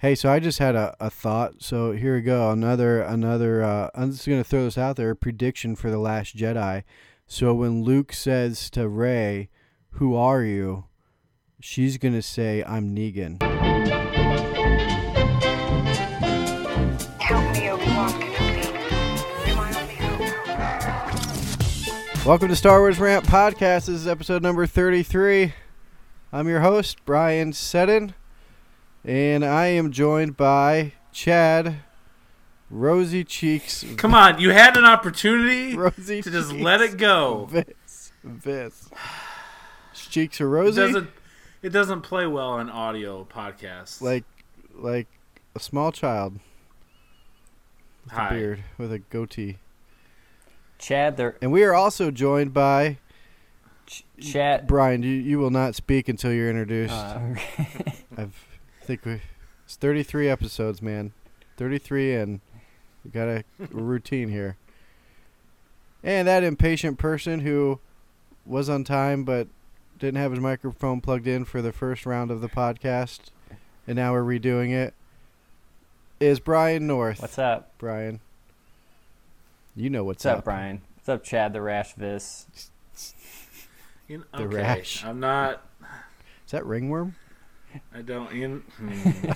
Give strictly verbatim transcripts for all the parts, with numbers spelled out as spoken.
Hey, so I just had a, a thought. So here we go. Another, another, uh, I'm just going to throw this out there, a prediction for The Last Jedi. So when Luke says to Rey, who are you? She's going to say, I'm Negan. Help me, Obi-Wan. Welcome to Star Wars Rant Podcast. This is episode number thirty-three. I'm your host, Brian Seddon. And I am joined by Chad, Rosie Cheeks. Come on, you had an opportunity Rosie to just Cheeks, let it go. Vince, Vince. Cheeks or Rosie? It doesn't, it doesn't play well in audio podcasts. Like, like a small child with Hi. a beard, with a goatee. Chad, there. And we are also joined by Ch- Chad. Brian, you you will not speak until you're introduced. Uh, okay. I've. I think we, it's thirty-three episodes, man. thirty-three in. We got a routine here. And that impatient person who was on time but didn't have his microphone plugged in for the first round of the podcast, and now we're redoing it, is Brian North. What's up, Brian? You know what's, what's up. What's up, Brian? What's up, Chad the Rash Vis? You know, the okay. Rash. I'm not... Is that ringworm? I don't. You know, hmm.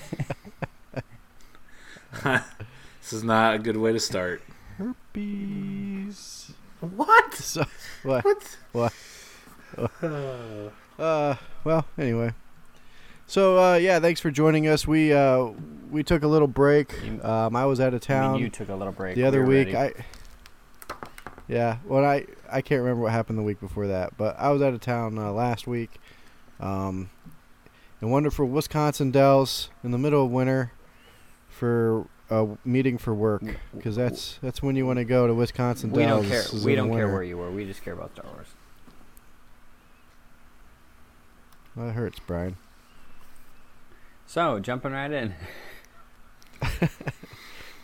This is not a good way to start. Herpes. What? So, what? What? What? Oh. Uh. Well. Anyway. So uh, yeah, thanks for joining us. We uh, we took a little break. Um, I was out of town. I mean, you took a little break the other we week. Ready. I. Yeah. When I I can't remember what happened the week before that, but I was out of town uh, last week. Um. In wonderful Wisconsin Dells in the middle of winter for a meeting for work, because that's that's when you want to go to Wisconsin we Dells. We don't care. We don't winter. care where you were. We just care about Star Wars. Well, that hurts, Brian. So jumping right in.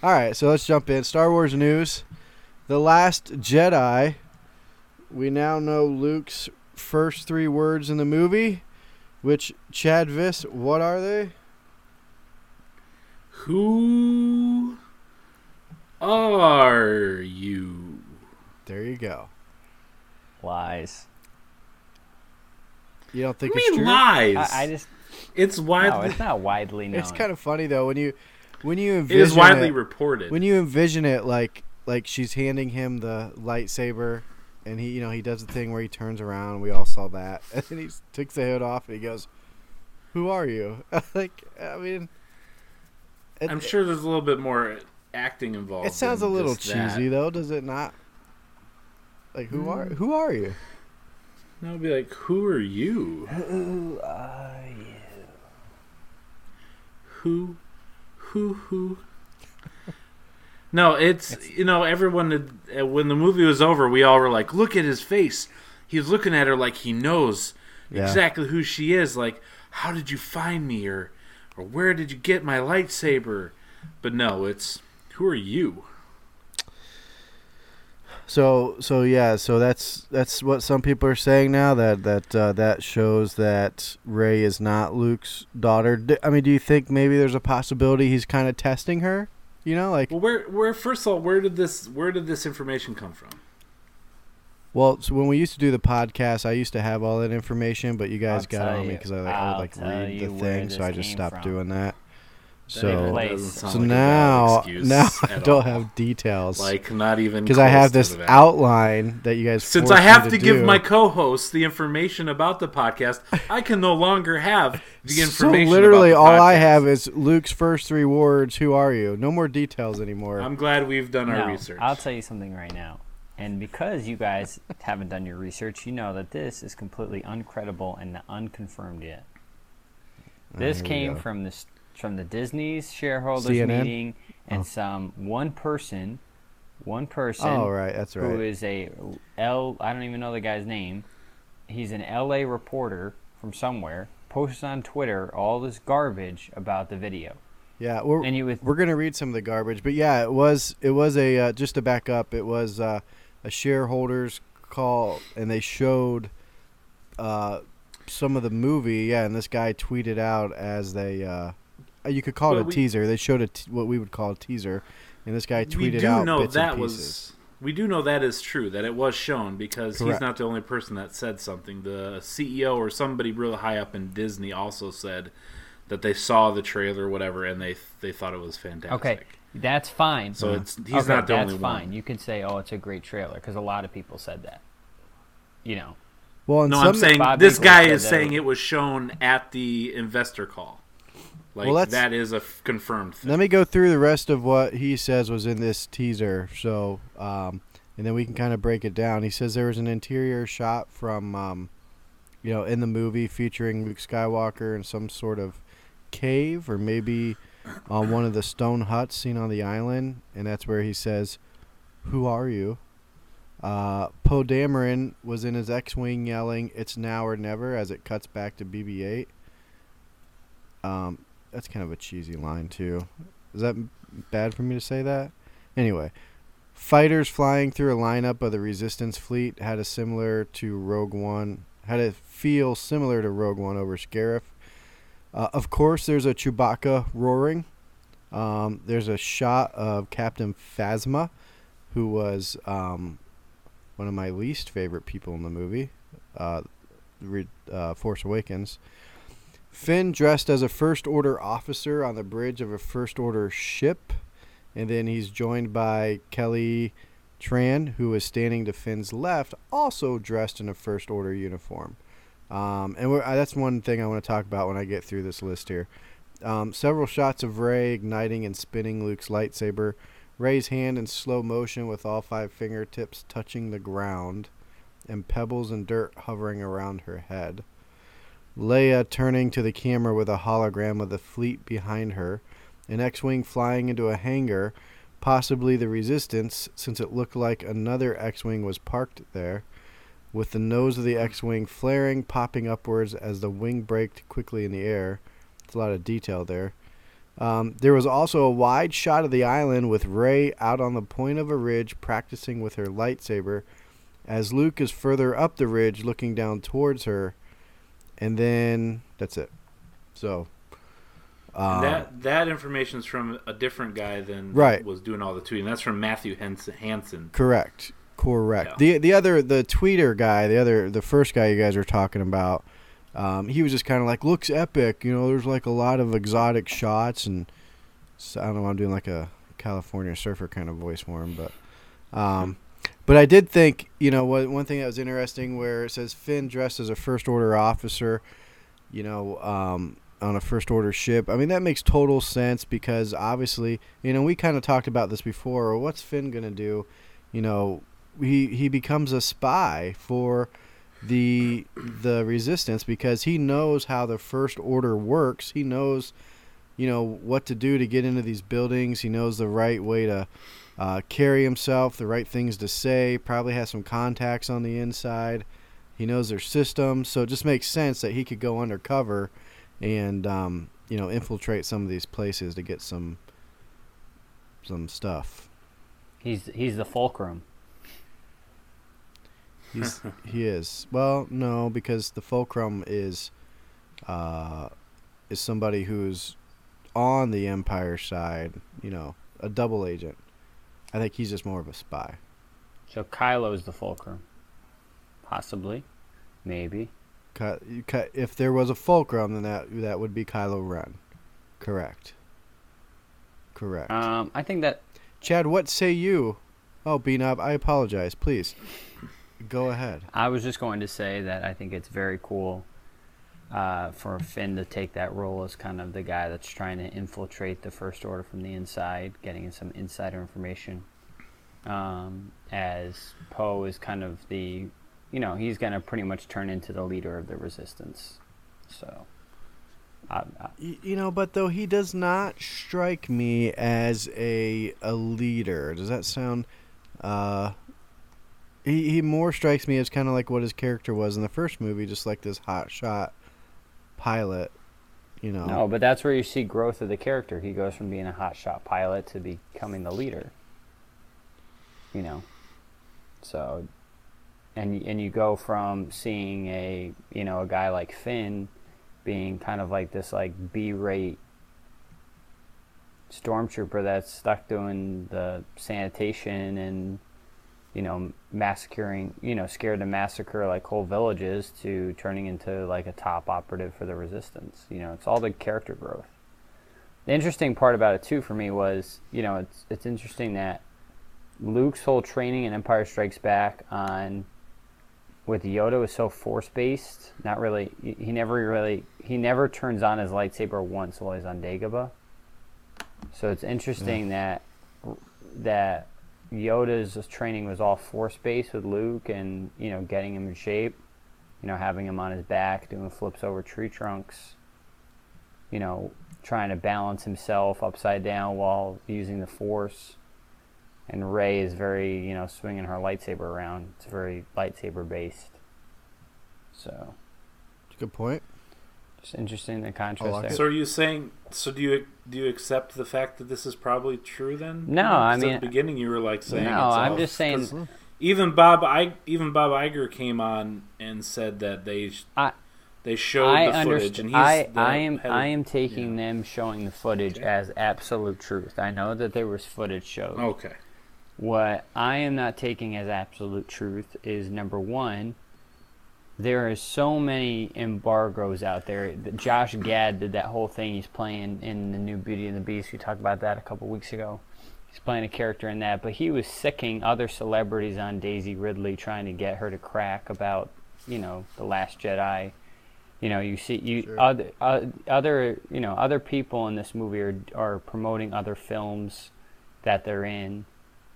All right, so let's jump in. Star Wars news: The Last Jedi. We now know Luke's first three words in the movie. Which, Chad Viss, what are they? Who are you? There you go. Lies. You don't think what it's mean true? Lies. I, I just. It's widely. No, it's not widely known. It's kind of funny though when you when you envision it is widely it, reported. When you envision it, like like she's handing him the lightsaber. And he, you know, he does the thing where he turns around. And we all saw that. And then he takes the hood off and he goes, "Who are you?" Like, I mean, it, I'm sure there's a little bit more acting involved. It sounds a little cheesy, that. though, does it not? Like, who mm. are who are you? And I'll be like, "Who are you? Who are you? Who, who, who?" No, it's, you know, everyone, when the movie was over, we all were like, look at his face. He was looking at her like he knows yeah. exactly who she is. Like, how did you find me? Or, or where did you get my lightsaber? But no, it's, who are you? So, so yeah, so that's that's what some people are saying now, that that, uh, that shows that Rey is not Luke's daughter. Do, I mean, do you think maybe there's a possibility he's kind of testing her? You know, like well, where, where? First of all, where did this, where did this information come from? Well, so when we used to do the podcast, I used to have all that information, but you guys I'll got on me because I, I would like read the thing, so I just stopped from. doing that. that so, so like now, now I don't all. have details. Like, not even because I have this outline that you guys. Since I have to, to give my co-host the information about the podcast, I can no longer have. The information so literally about the all podcast. I have is Luke's first three words, who are you? No more details anymore. I'm glad we've done our no, research. I'll tell you something right now. And because you guys haven't done your research, you know that this is completely uncredible and unconfirmed yet. This oh, came from the, from the Disney's shareholders C N N? meeting and oh. some one person, one person oh, right. That's right. who is a L, I don't even know the guy's name. He's an L A reporter from somewhere. Posts on Twitter all this garbage about the video. Yeah, we're and you would, we're gonna read some of the garbage, but yeah, it was it was a uh, just to back up, it was uh, a shareholders call, and they showed uh, some of the movie. Yeah, and this guy tweeted out as they uh, you could call but it a we, teaser. They showed a t- what we would call a teaser, and this guy tweeted we do out know bits that and pieces. Was, we do know that is true, that it was shown, because Correct. He's not the only person that said something. The C E O or somebody really high up in Disney also said that they saw the trailer or whatever, and they they thought it was fantastic. Okay, that's fine. So it's he's okay, not the only fine. one. That's fine. You can say, oh, it's a great trailer, because a lot of people said that. You know. Well, no, I'm saying Bob this Iger guy is saying it was shown at the investor call. Like, well, that is a f- confirmed thing. Let me go through the rest of what he says was in this teaser, so um, and then we can kind of break it down. He says there was an interior shot from, um, you know, in the movie featuring Luke Skywalker in some sort of cave or maybe on one of the stone huts seen on the island, and that's where he says, "Who are you?" Uh, Poe Dameron was in his X-Wing yelling, "It's now or never," as it cuts back to B B eight. Um, that's kind of a cheesy line, too. Is that bad for me to say that? Anyway, fighters flying through a lineup of the Resistance fleet had a similar to Rogue One, had a feel similar to Rogue One over Scarif. Uh, of course, there's a Chewbacca roaring. Um, there's a shot of Captain Phasma, who was... Um, one of my least favorite people in the movie, uh, uh, Force Awakens. Finn dressed as a First Order officer on the bridge of a First Order ship, and then he's joined by Kelly Tran, who is standing to Finn's left, also dressed in a First Order uniform. Um, and we're, uh, that's one thing I want to talk about when I get through this list here. Um, several shots of Rey igniting and spinning Luke's lightsaber. Rey's hand in slow motion with all five fingertips touching the ground and pebbles and dirt hovering around her head. Leia turning to the camera with a hologram of the fleet behind her. An X-Wing flying into a hangar, possibly the Resistance, since it looked like another X-Wing was parked there, with the nose of the X-Wing flaring, popping upwards as the wing braked quickly in the air. It's a lot of detail there. Um, there was also a wide shot of the island with Rey out on the point of a ridge practicing with her lightsaber as Luke is further up the ridge looking down towards her. And then that's it. So uh, that that information is from a different guy than right. was doing all the tweeting. That's from Matthew Hansen. Correct. Correct. Yeah. The the other the tweeter guy, the other the first guy you guys were talking about, Um, he was just kind of like, looks epic. You know, there's like a lot of exotic shots. And so, I don't know, I'm doing like a California surfer kind of voice for him. But um, but I did think, you know, one thing that was interesting where it says Finn dressed as a First Order officer, you know, um, on a First Order ship. I mean, that makes total sense because obviously, you know, we kind of talked about this before. What's Finn going to do? You know, he, he becomes a spy for the the Resistance because he knows how the First Order works. He knows, you know, what to do to get into these buildings. He knows the right way to uh, carry himself, the right things to say, probably has some contacts on the inside. He knows their system. So it just makes sense that he could go undercover and, um, you know, infiltrate some of these places to get some some stuff. He's, he's the fulcrum. He's, he is. Well, no, because the fulcrum is uh, is somebody who's on the Empire side, you know, a double agent. I think he's just more of a spy. So Kylo is the fulcrum. Possibly. Maybe. If there was a fulcrum, then that that would be Kylo Ren. Correct. Correct. Um, I think that... Chad, what say you? Oh, B-Nob, I apologize. Please. Go ahead. I was just going to say that I think it's very cool uh, for Finn to take that role as kind of the guy that's trying to infiltrate the First Order from the inside, getting some insider information. Um, as Poe is kind of the, you know, he's going to pretty much turn into the leader of the Resistance. So, I, I, you know, but though he does not strike me as a a leader. Does that sound? Uh, He he more strikes me as kind of like what his character was in the first movie, just like this hotshot pilot, you know. No, but that's where you see growth of the character. He goes from being a hotshot pilot to becoming the leader, you know. So, and and you go from seeing a, you know, a guy like Finn being kind of like this like B-rate stormtrooper that's stuck doing the sanitation and, you know, massacring, you know, scared to massacre like whole villages to turning into like a top operative for the resistance. You know, it's all the character growth. The interesting part about it too for me was, you know, it's it's interesting that Luke's whole training in Empire Strikes Back on with Yoda was so force based. Not really. He never really he never turns on his lightsaber once while he's on Dagobah. So it's interesting yeah. that that. Yoda's training was all force-based with Luke and, you know, getting him in shape, you know, having him on his back, doing flips over tree trunks, you know, trying to balance himself upside down while using the force. And Rey is very, you know, swinging her lightsaber around. It's very lightsaber-based. So. That's a good point. It's interesting the contrast like there. So are you saying? So do you do you accept the fact that this is probably true then? No, I mean at the beginning you were like saying. No, it's I'm off. Just saying. Even Bob, I even Bob Iger came on and said that they I, they showed I the understand. footage, and he's I, the I am head, I am taking yeah. them showing the footage okay. as absolute truth. I know that there was footage showed. Okay. What I am not taking as absolute truth is number one. There is so many embargoes out there. Josh Gad did that whole thing. He's playing in the new Beauty and the Beast. We talked about that a couple weeks ago. He's playing a character in that. But he was sicking other celebrities on Daisy Ridley, trying to get her to crack about, you know, The Last Jedi. You know, you see you sure. other uh, other you know other people in this movie are are promoting other films that they're in,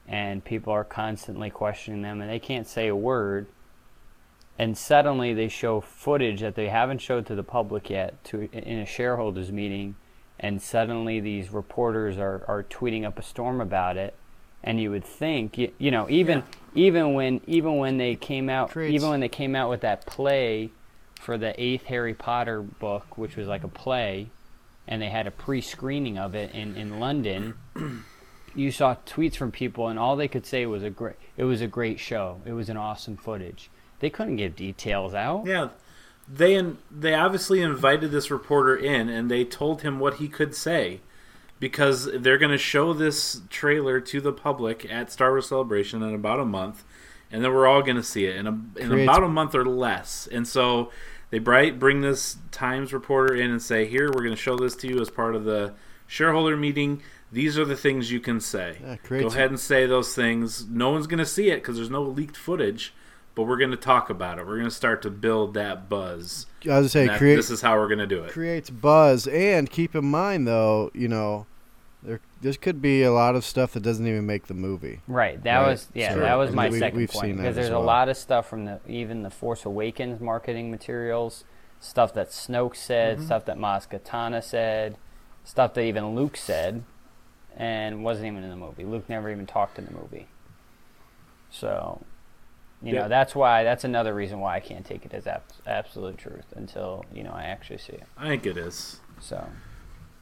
and people are constantly questioning them, and they can't say a word. And suddenly they show footage that they haven't showed to the public yet to in a shareholders meeting, and suddenly these reporters are, are tweeting up a storm about it. And you would think, you, you know, even yeah. even when even when they came out, Treats. even when they came out with that play for the eighth Harry Potter book, which was like a play, and they had a pre-screening of it in, in London. You saw tweets from people, and all they could say was a great, it was a great show. It was an awesome footage. They couldn't give details out. Yeah, they in, they obviously invited this reporter in, and they told him what he could say, because they're going to show this trailer to the public at Star Wars Celebration in about a month, and then we're all going to see it in, a, in about a month or less. And so they bring this Times reporter in and say, here, we're going to show this to you as part of the shareholder meeting. These are the things you can say. Yeah, go ahead and say those things. No one's going to see it because there's no leaked footage. But we're going to talk about it. We're going to start to build that buzz. I was going to say, create, this is how we're going to do it. Creates buzz. And keep in mind, though, you know, there this could be a lot of stuff that doesn't even make the movie. Right. That right? was yeah. So, that was my we, second we've point seen because there's well. a lot of stuff from the even the Force Awakens marketing materials, stuff that Snoke said, mm-hmm. stuff that Maz Kanata said, stuff that even Luke said, and wasn't even in the movie. Luke never even talked in the movie. So. You know, yep. that's why, that's another reason why I can't take it as ab- absolute truth until, you know, I actually see it. I think it is. So.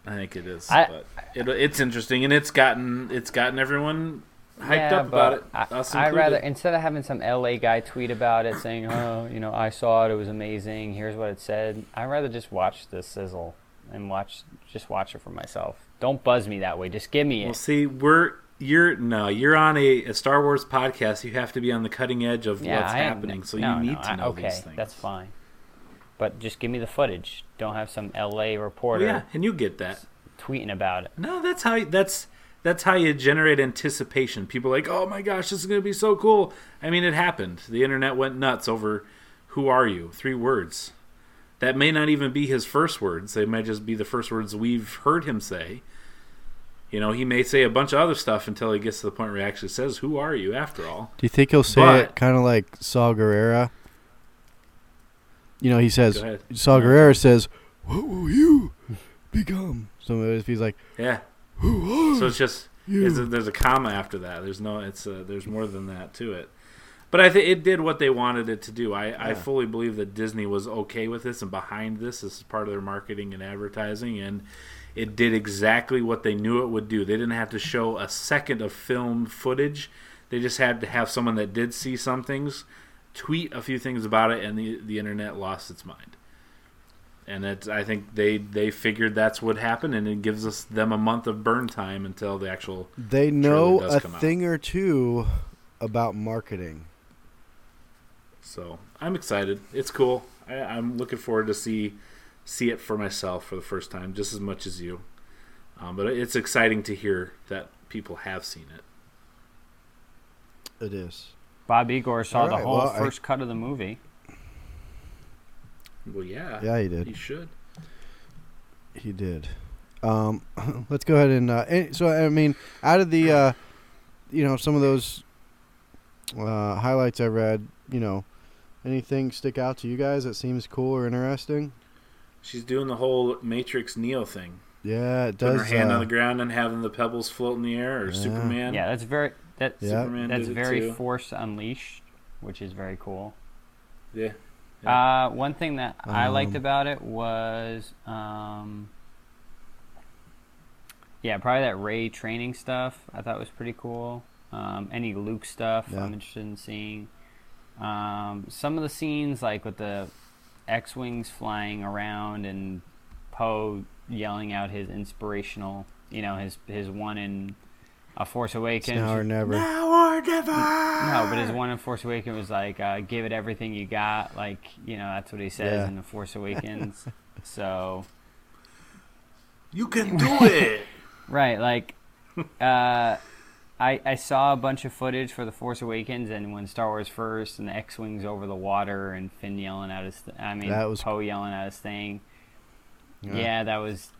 I think it is. I, but it, it's interesting, and it's gotten it's gotten everyone hyped yeah, up about it. I, us I'd rather, instead of having some L A guy tweet about it saying, oh, you know, I saw it, it was amazing, here's what it said, I'd rather just watch the sizzle and watch just watch it for myself. Don't buzz me that way. Just give me it. Well, see, we're... You're no, you're on a, a Star Wars podcast. You have to be on the cutting edge of yeah, what's I happening, no, so you no, need no, to know I, okay, these things. Okay, that's fine. But just give me the footage. Don't have some L A reporter. Well, yeah, and you get that tweeting about it. No, that's how that's that's how you generate anticipation. People are like, oh my gosh, this is going to be so cool. I mean, it happened. The internet went nuts over "Who are you?" Three words. That may not even be his first words. They might just be the first words we've heard him say. You know, he may say a bunch of other stuff until he gets to the point where he actually says, who are you, after all? Do you think he'll say but, it kind of like Saw Gerrera? You know, he says, Saw Gerrera says, what will you become? So if he's like, yeah. Who are so it's just, it's a, there's a comma after that. There's no, it's a, there's more than that to it. But I think it did what they wanted it to do. I, yeah. I fully believe that Disney was okay with this and behind this. This is part of their marketing and advertising, and it did exactly what they knew it would do. They didn't have to show a second of film footage. They just had to have someone that did see some things tweet a few things about it, and the, the internet lost its mind. And it's, I think they, they figured that's what happened, and it gives us them a month of burn time until the actual They know a thing out. or two about marketing. So I'm excited. It's cool. I, I'm looking forward to see see it for myself for the first time, just as much as you. Um, but it's exciting to hear that people have seen it. It is. Bob Iger saw right, the whole well, first I... cut of the movie. Well, yeah. Yeah, he did. He should. He did. Um, let's go ahead and... Uh, so, I mean, out of the, uh, you know, some of those uh, highlights I read, you know, anything stick out to you guys that seems cool or interesting? She's doing the whole Matrix Neo thing. Yeah, it does. Putting her hand uh, on the ground and having the pebbles float in the air, or yeah. Superman. Yeah, that's very... That, yeah. Superman that's very too. Force Unleashed, which is very cool. Yeah. Uh, one thing that um, I liked about it was, um, yeah, probably that Rey training stuff. I thought was pretty cool. Um, any Luke stuff, yeah. I'm interested in seeing. Um, some of the scenes, like with the X-wings flying around and Poe yelling out his inspirational, you know, his his one in a Force Awakens. Now or never. Now or never. No, but his one in Force Awakens was like, uh, "Give it everything you got." Like, you know, that's what he says yeah. in the Force Awakens. So you can do it, right? Like, uh, I I saw a bunch of footage for the Force Awakens, and when Star Wars First and the X-wings over the water, and Finn yelling out his, th- I mean, was... Poe yelling out his thing. Yeah, yeah that was.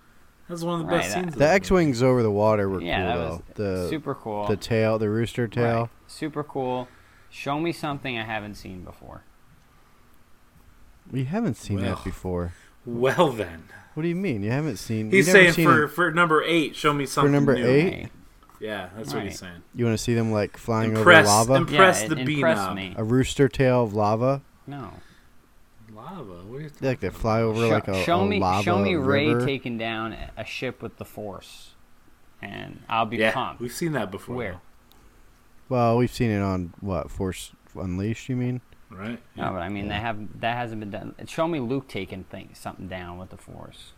That was one of the right, best scenes. That, the X-wings over the water were yeah, cool, that though. Was the, super cool. The tail, the rooster tail. Right. Super cool. Show me something I haven't seen before. We haven't seen well. that before. Well, then. What do you mean? You haven't seen... He's saying seen for, for number eight, show me something For number new. eight? Yeah, that's right. what he's saying. You want to see them, like, flying impress, over lava? Impress yeah, the it, bee knob. Me. A rooster tail of lava? No. Lava? What are you talking like they fly over show, like a, show me, a lava Show me Rey taking down a ship with the Force, and I'll be yeah, pumped. We've seen that before. Where? Well, we've seen it on what Force Unleashed? You mean? Right. Yeah. No, but I mean yeah. that have that hasn't been done. Show me Luke taking things something down with the Force.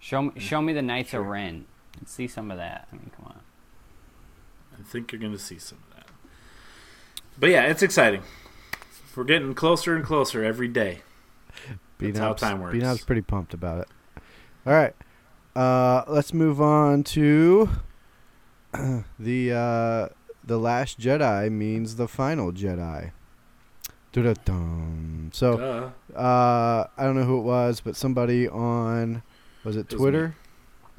Show me, show me the Knights sure. of Ren. Let's see some of that. I mean, come on. I think you're gonna see some of that. But yeah, it's exciting. We're getting closer and closer every day. That's how time works. B-Nob's pretty pumped about it. All right. Uh, let's move on to the uh, the Last Jedi means the final Jedi. Dun-dun-dun. So uh, I don't know who it was, but somebody on, was it Twitter?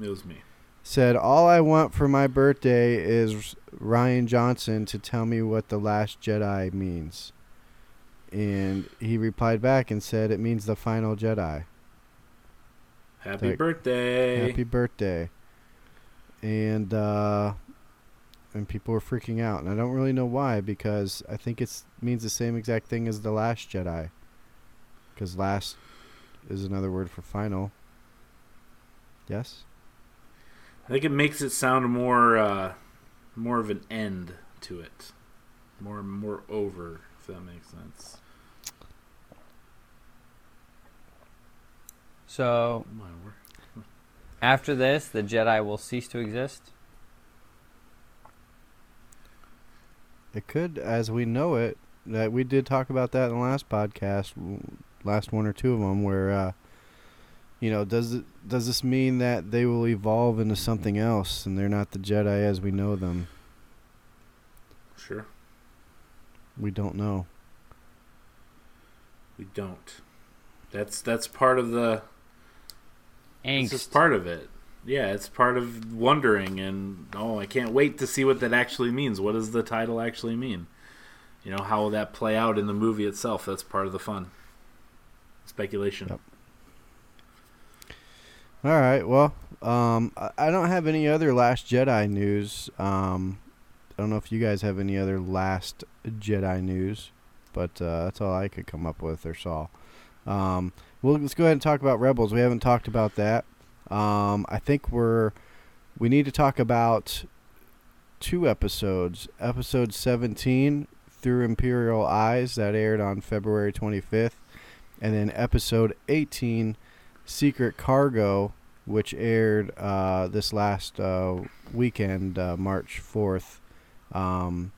It was me. It was me. Said, all I want for my birthday is Rian Johnson to tell me what the Last Jedi means. And he replied back and said, it means the final Jedi. Happy like, birthday. Happy birthday. And uh, and people were freaking out. And I don't really know why, because I think it means the same exact thing as The Last Jedi. Because last is another word for final. Yes? I think it makes it sound more uh, more of an end to it. More more over, if that makes sense. So, after this, the Jedi will cease to exist? It could, as we know it. That we did talk about that in the last podcast, last one or two of them, where, uh, you know, does it, does this mean that they will evolve into something else and they're not the Jedi as we know them? Sure. We don't know. We don't. That's that's part of the... Angst. It's part of it. Yeah, it's part of wondering and, oh, I can't wait to see what that actually means. What does the title actually mean? You know, how will that play out in the movie itself? That's part of the fun. Speculation. Yep. All right, well, um, I don't have any other Last Jedi news. Um... I don't know if you guys have any other Last Jedi news, but uh, that's all I could come up with or saw. Um, well, let's go ahead and talk about Rebels. We haven't talked about that. Um, I think we're we need to talk about two episodes. Episode seventeen, Through Imperial Eyes, that aired on February twenty-fifth, And then episode eighteen, Secret Cargo, which aired uh, this last uh, weekend, uh, March fourth. Um,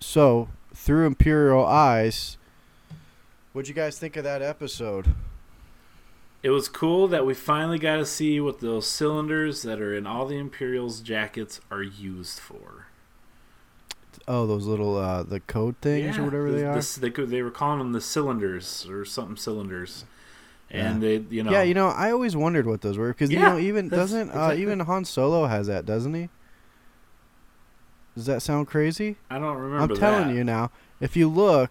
so, through Imperial eyes, what'd you guys think of that episode? It was cool that we finally got to see what those cylinders that are in all the Imperials' jackets are used for. Oh, those little, uh, the code things yeah, or whatever they are? The, they, could, they were calling them the cylinders or something cylinders. And yeah. they, you know. Yeah, you know, I always wondered what those were because, yeah, you know, even doesn't, exactly. uh, even Han Solo has that, doesn't he? Does that sound crazy? I don't remember I'm telling that. you now. If you look,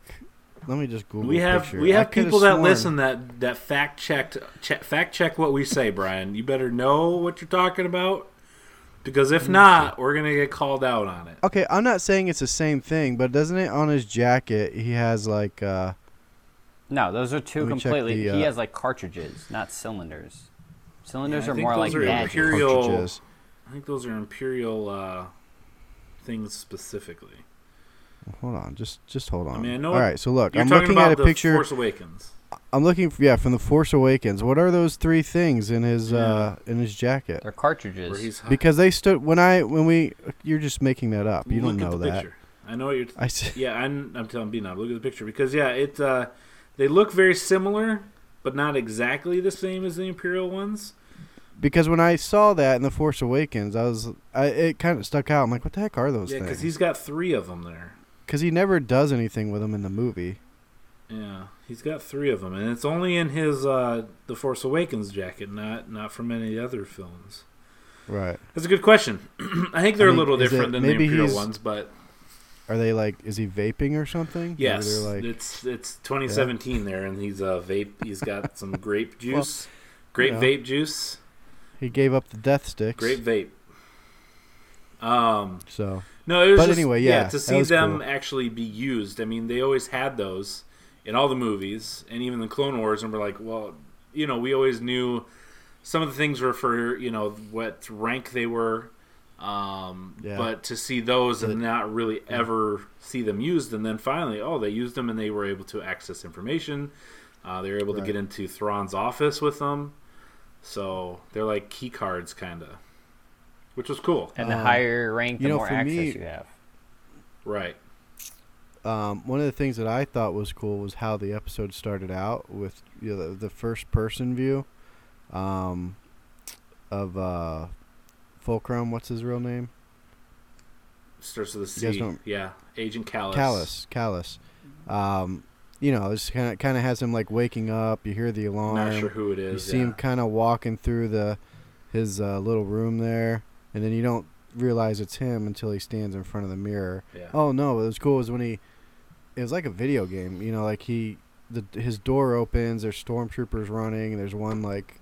let me just Google we have, picture. We have people that listen that, that fact checked, check, fact check what we say, Brian. You better know what you're talking about. Because if not, we're going to get called out on it. Okay, I'm not saying it's the same thing, but doesn't it on his jacket, he has like... Uh, no, those are two completely... The, uh, he has like cartridges, not cylinders. Cylinders yeah, are more like are Imperial. Cartridges. I think those are Imperial uh, things specifically. Hold on, just just hold on. I mean, I know All right, so look, I'm looking at a picture... You're talking about the Force Awakens. I'm looking for, yeah, from the Force Awakens. What are those three things in his yeah. uh, in his jacket? They're cartridges. Because they stood when I when we you're just making that up. You look don't know at the that. Picture. I know what you're. T- I see. Yeah, I'm, I'm telling B now. Look at the picture because yeah, it uh, they look very similar, but not exactly the same as the Imperial ones. Because when I saw that in the Force Awakens, I was I, it kind of stuck out. I'm like, what the heck are those? Yeah, because he's got three of them there. Because he never does anything with them in the movie. Yeah, he's got three of them, and it's only in his uh, The Force Awakens jacket, not not from any other films. Right. That's a good question. I think they're I mean, a little different it, than the Imperial ones, but... Are they like, is he vaping or something? Yes, or like, it's it's twenty seventeen yeah. there, and he's uh, vape. He's got some grape juice, well, grape you know, vape juice. He gave up the death sticks. Grape vape. Um. So no, it was but just, anyway, yeah, yeah to see them cool. actually be used. I mean, they always had those. In all the movies, and even the Clone Wars, and we're like, well, you know, we always knew some of the things were for, you know, what rank they were, um, yeah. but to see those and not really ever see them used, and then finally, oh, they used them and they were able to access information. Uh, they were able right. to get into Thrawn's office with them. So they're like key cards, kind of, which was cool. And the um, higher rank, the you know, more access me, you have. Right. Um, one of the things that I thought was cool was how the episode started out with you know, the, the first-person view um, of uh, Fulcrum. What's his real name? Starts with a C. Yeah, Agent Callus. Callus. Callus. Um, you know, this kind of kind of has him like waking up. You hear the alarm. Not sure who it is. You see yeah. him kind of walking through the his uh, little room there, and then you don't realize it's him until he stands in front of the mirror. Yeah. Oh no! What was cool was when he. It was like a video game, you know, like he, the his door opens, there's stormtroopers running, and there's one like,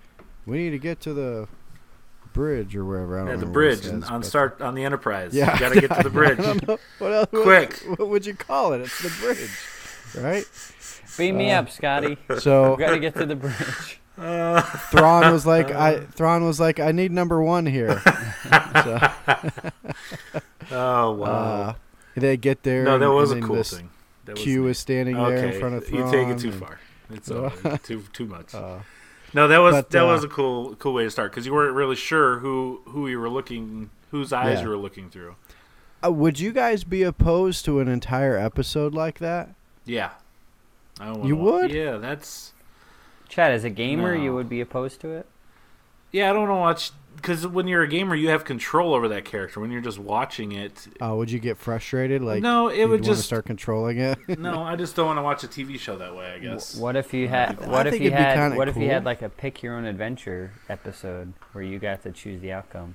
we need to get to the bridge or wherever. I don't yeah, the bridge says, and on start on the Enterprise. Yeah, you gotta get to the bridge. I don't know. What else? Quick! What, what would you call it? It's the bridge, right? Beam uh, me up, Scotty. So we gotta get to the bridge. Uh, Thrawn was like, I Thrawn was like, I need number one here. So, oh wow! Uh, they get there. No, that was a cool thing. Q is standing okay. there in front of Thrawn. You take it too far. It's over. too too much. Uh, no, that was but, that uh, was a cool cool way to start because you weren't really sure who who you were looking, whose eyes yeah. you were looking through. Uh, would you guys be opposed to an entire episode like that? Yeah, I don't you would. Yeah, that's Chad. As a gamer, no. you would be opposed to it. Yeah, I don't know watch because when you're a gamer, you have control over that character. When you're just watching it, oh, uh, would you get frustrated? Like, no, it would just start controlling it. No, I just don't want to watch a T V show that way. I guess. What if you had? What if you had? What if you had like a pick your own adventure episode where you got to choose the outcome?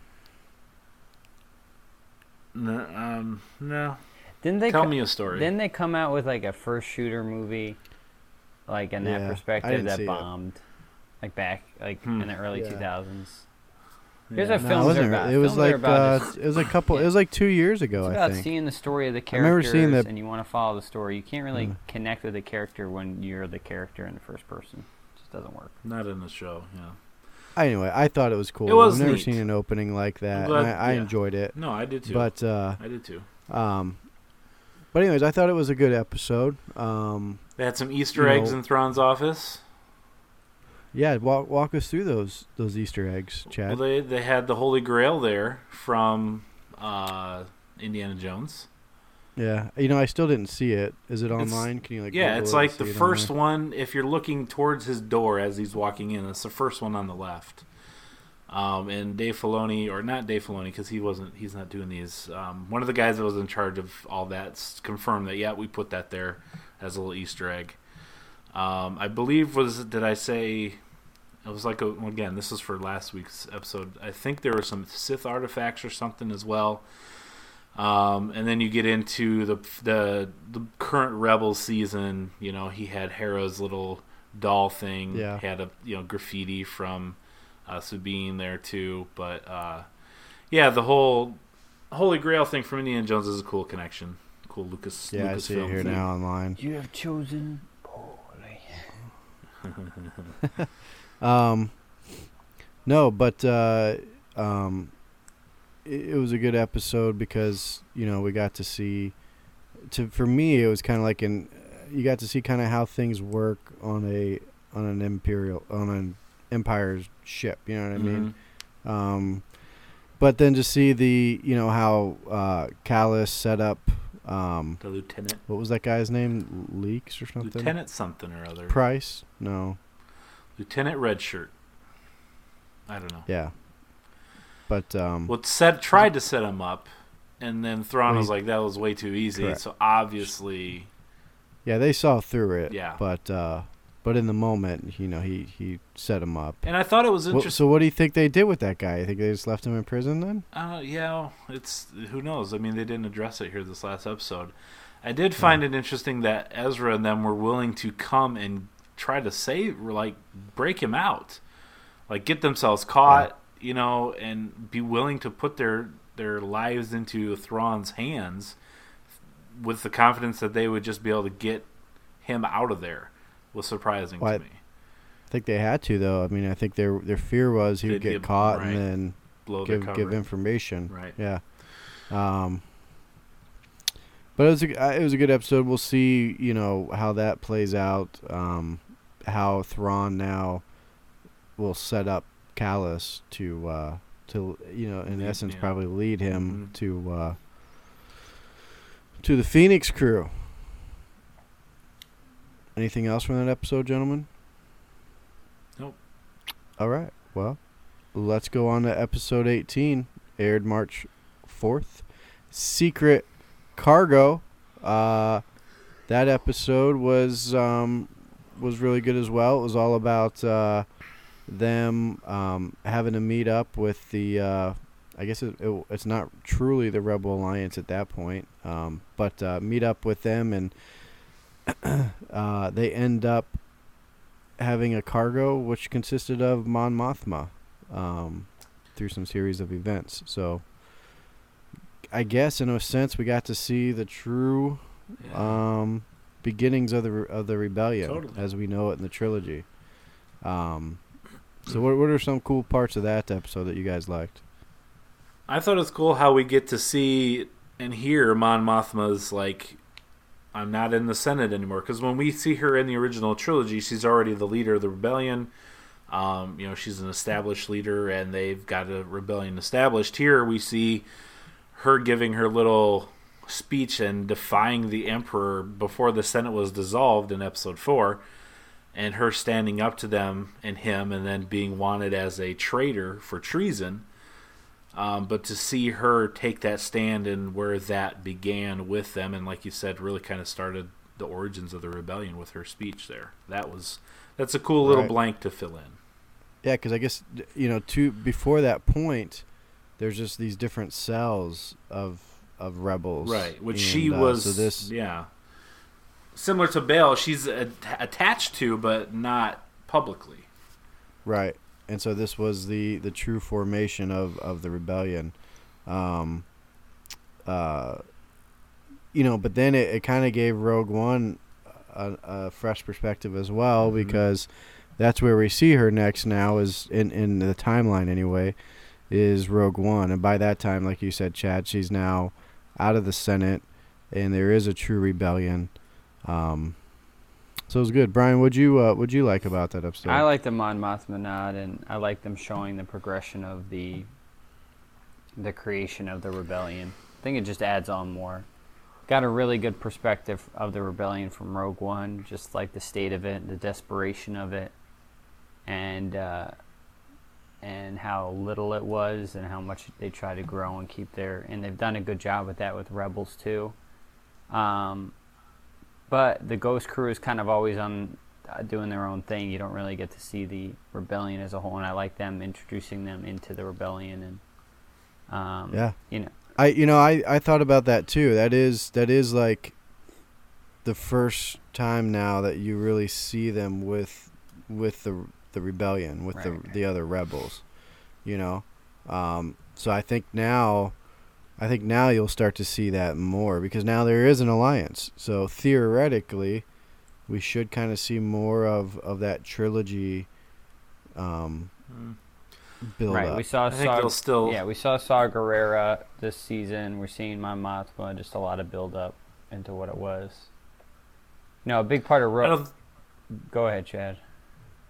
No, um, no. Didn't they tell me a story? Didn't they come out with like a first shooter movie, like in that perspective that bombed? Like back, like hmm. in the early two yeah. thousands. Here's yeah. a film. No, it, about. it was films like about uh, just, it was a couple. Yeah. It was like two years ago. It's about I think. seeing the story of the characters, I remember seeing and you want to follow the story. You can't really mm. connect with the character when you're the character in the first person. It just doesn't work. Not in the show. Yeah. Anyway, I thought it was cool. It was I've never neat. seen an opening like that. Glad, and I, I yeah. enjoyed it. No, I did too. But uh, I did too. Um, But anyways, I thought it was a good episode. Um, they had some Easter eggs know, in Thrawn's office. Yeah, walk walk us through those those Easter eggs, Chad. Well, they they had the Holy Grail there from uh, Indiana Jones. Yeah, you know, I still didn't see it. Is it online? It's, Can you like? Yeah, it's like the first one. If you're looking towards his door as he's walking in, it's the first one on the left. Um, and Dave Filoni, or not Dave Filoni, because he wasn't, he's not doing these. Um, one of the guys that was in charge of all that confirmed that. Yeah, we put that there as a little Easter egg. Um, I believe was did I say it was like a, again, this is for last week's episode. I think there were some Sith artifacts or something as well. Um, and then you get into the, the the current Rebels season. You know, he had Hera's little doll thing. Yeah. He had a you know graffiti from uh, Sabine there too. But uh, yeah, the whole Holy Grail thing from Indiana Jones is a cool connection. Cool Lucas. Yeah, Lucasfilm I see it here thing. Now online. You have chosen. um, no, but uh, um, it, it was a good episode because you know we got to see. To for me, it was kind of like an you got to see kind of how things work on a on an imperial on an empire's ship. You know what I mean? Mm-hmm. Um, but then to see the you know how uh, Callis set up. Um, the lieutenant. What was that guy's name? Leaks or something? Lieutenant something or other. Price? No. Lieutenant Redshirt. I don't know. Yeah. But um. Well, set tried to set him up, and then Thrawn was like, "That was way too easy." Correct. So obviously. Yeah, they saw through it. Yeah. But uh, but in the moment, you know, he he set him up. And I thought it was interesting. Well, so what do you think they did with that guy? You think they just left him in prison then? Uh, yeah, it's who knows. I mean, they didn't address it here this last episode. I did find yeah. it interesting that Ezra and them were willing to come and try to save, like, break him out, like get themselves caught, yeah. you know, and be willing to put their their lives into Thrawn's hands with the confidence that they would just be able to get him out of there. Was surprising well, to I, me. I think they had to though. I mean, I think their their fear was he They'd would get, get caught right. and then Blow give give information. Right. Yeah. Um. But it was a, it was a good episode. We'll see, you know, how that plays out. Um, how Thrawn now will set up Callis to uh, to you know in lead, essence yeah. probably lead him mm-hmm. to uh, to the Phoenix crew. Anything else from that episode, gentlemen? Nope. All right. Well, let's go on to episode eighteen, aired March fourth. Secret Cargo. Uh, that episode was um, was really good as well. It was all about uh, them um, having to meet up with the, uh, I guess it, it, it's not truly the Rebel Alliance at that point, um, but uh, meet up with them and Uh, they end up having a cargo which consisted of Mon Mothma um, through some series of events. So, I guess in a sense, we got to see the true yeah. um, beginnings of the re- of the rebellion totally. As we know it in the trilogy. Um, so, what what are some cool parts of that episode that you guys liked? I thought it was cool how we get to see and hear Mon Mothma's like. I'm not in the Senate anymore because when we see her in the original trilogy, she's already the leader of the rebellion. Um, you know, she's an established leader, and they've got a rebellion established. Here, we see her giving her little speech and defying the Emperor before the Senate was dissolved in Episode Four, and her standing up to them and him, and then being wanted as a traitor for treason. Um, but to see her take that stand and where that began with them, and like you said, really kind of started the origins of the rebellion with her speech there. That was that's a cool little right. blank to fill in. Yeah, because I guess you know, to before that point, there's just these different cells of of rebels, right? Which and, she uh, was, so this, yeah, similar to Bail. She's a, attached to, but not publicly, right? And so this was the, the true formation of, of the rebellion. Um, uh, you know, but then it, it kind of gave Rogue One a, a fresh perspective as well because mm-hmm. that's where we see her next now is, in, in the timeline anyway, is Rogue One. And by that time, like you said, Chad, she's now out of the Senate. and there is a true rebellion. Um, so it was good. Brian, what'd you uh, what'd you like about that episode? I like the Mon Mothma nod, and I like them showing the progression of the the creation of the rebellion. I think it just adds on more. Got a really good perspective of the rebellion from Rogue One, just like the state of it, the desperation of it, and uh, and how little it was, and how much they try to grow and keep their. And they've done a good job with that with Rebels too. Um, but the Ghost Crew is kind of always on uh, doing their own thing. You don't really get to see the rebellion as a whole, and I like them introducing them into the rebellion and um, yeah, you know. I you know I, I thought about that too. That is that is like the first time now that you really see them with with the the rebellion with right, the right. the other rebels, you know. Um, so I think now, I think now you'll start to see that more because now there is an alliance. So theoretically, we should kind of see more of, of that trilogy. Um, mm. Build right, up. we saw. I think Saw, still... Yeah, we saw Saw Gerrera this season. We're seeing Mon Mothma. Just a lot of build up into what it was. No, a big part of Rogue. Go ahead, Chad.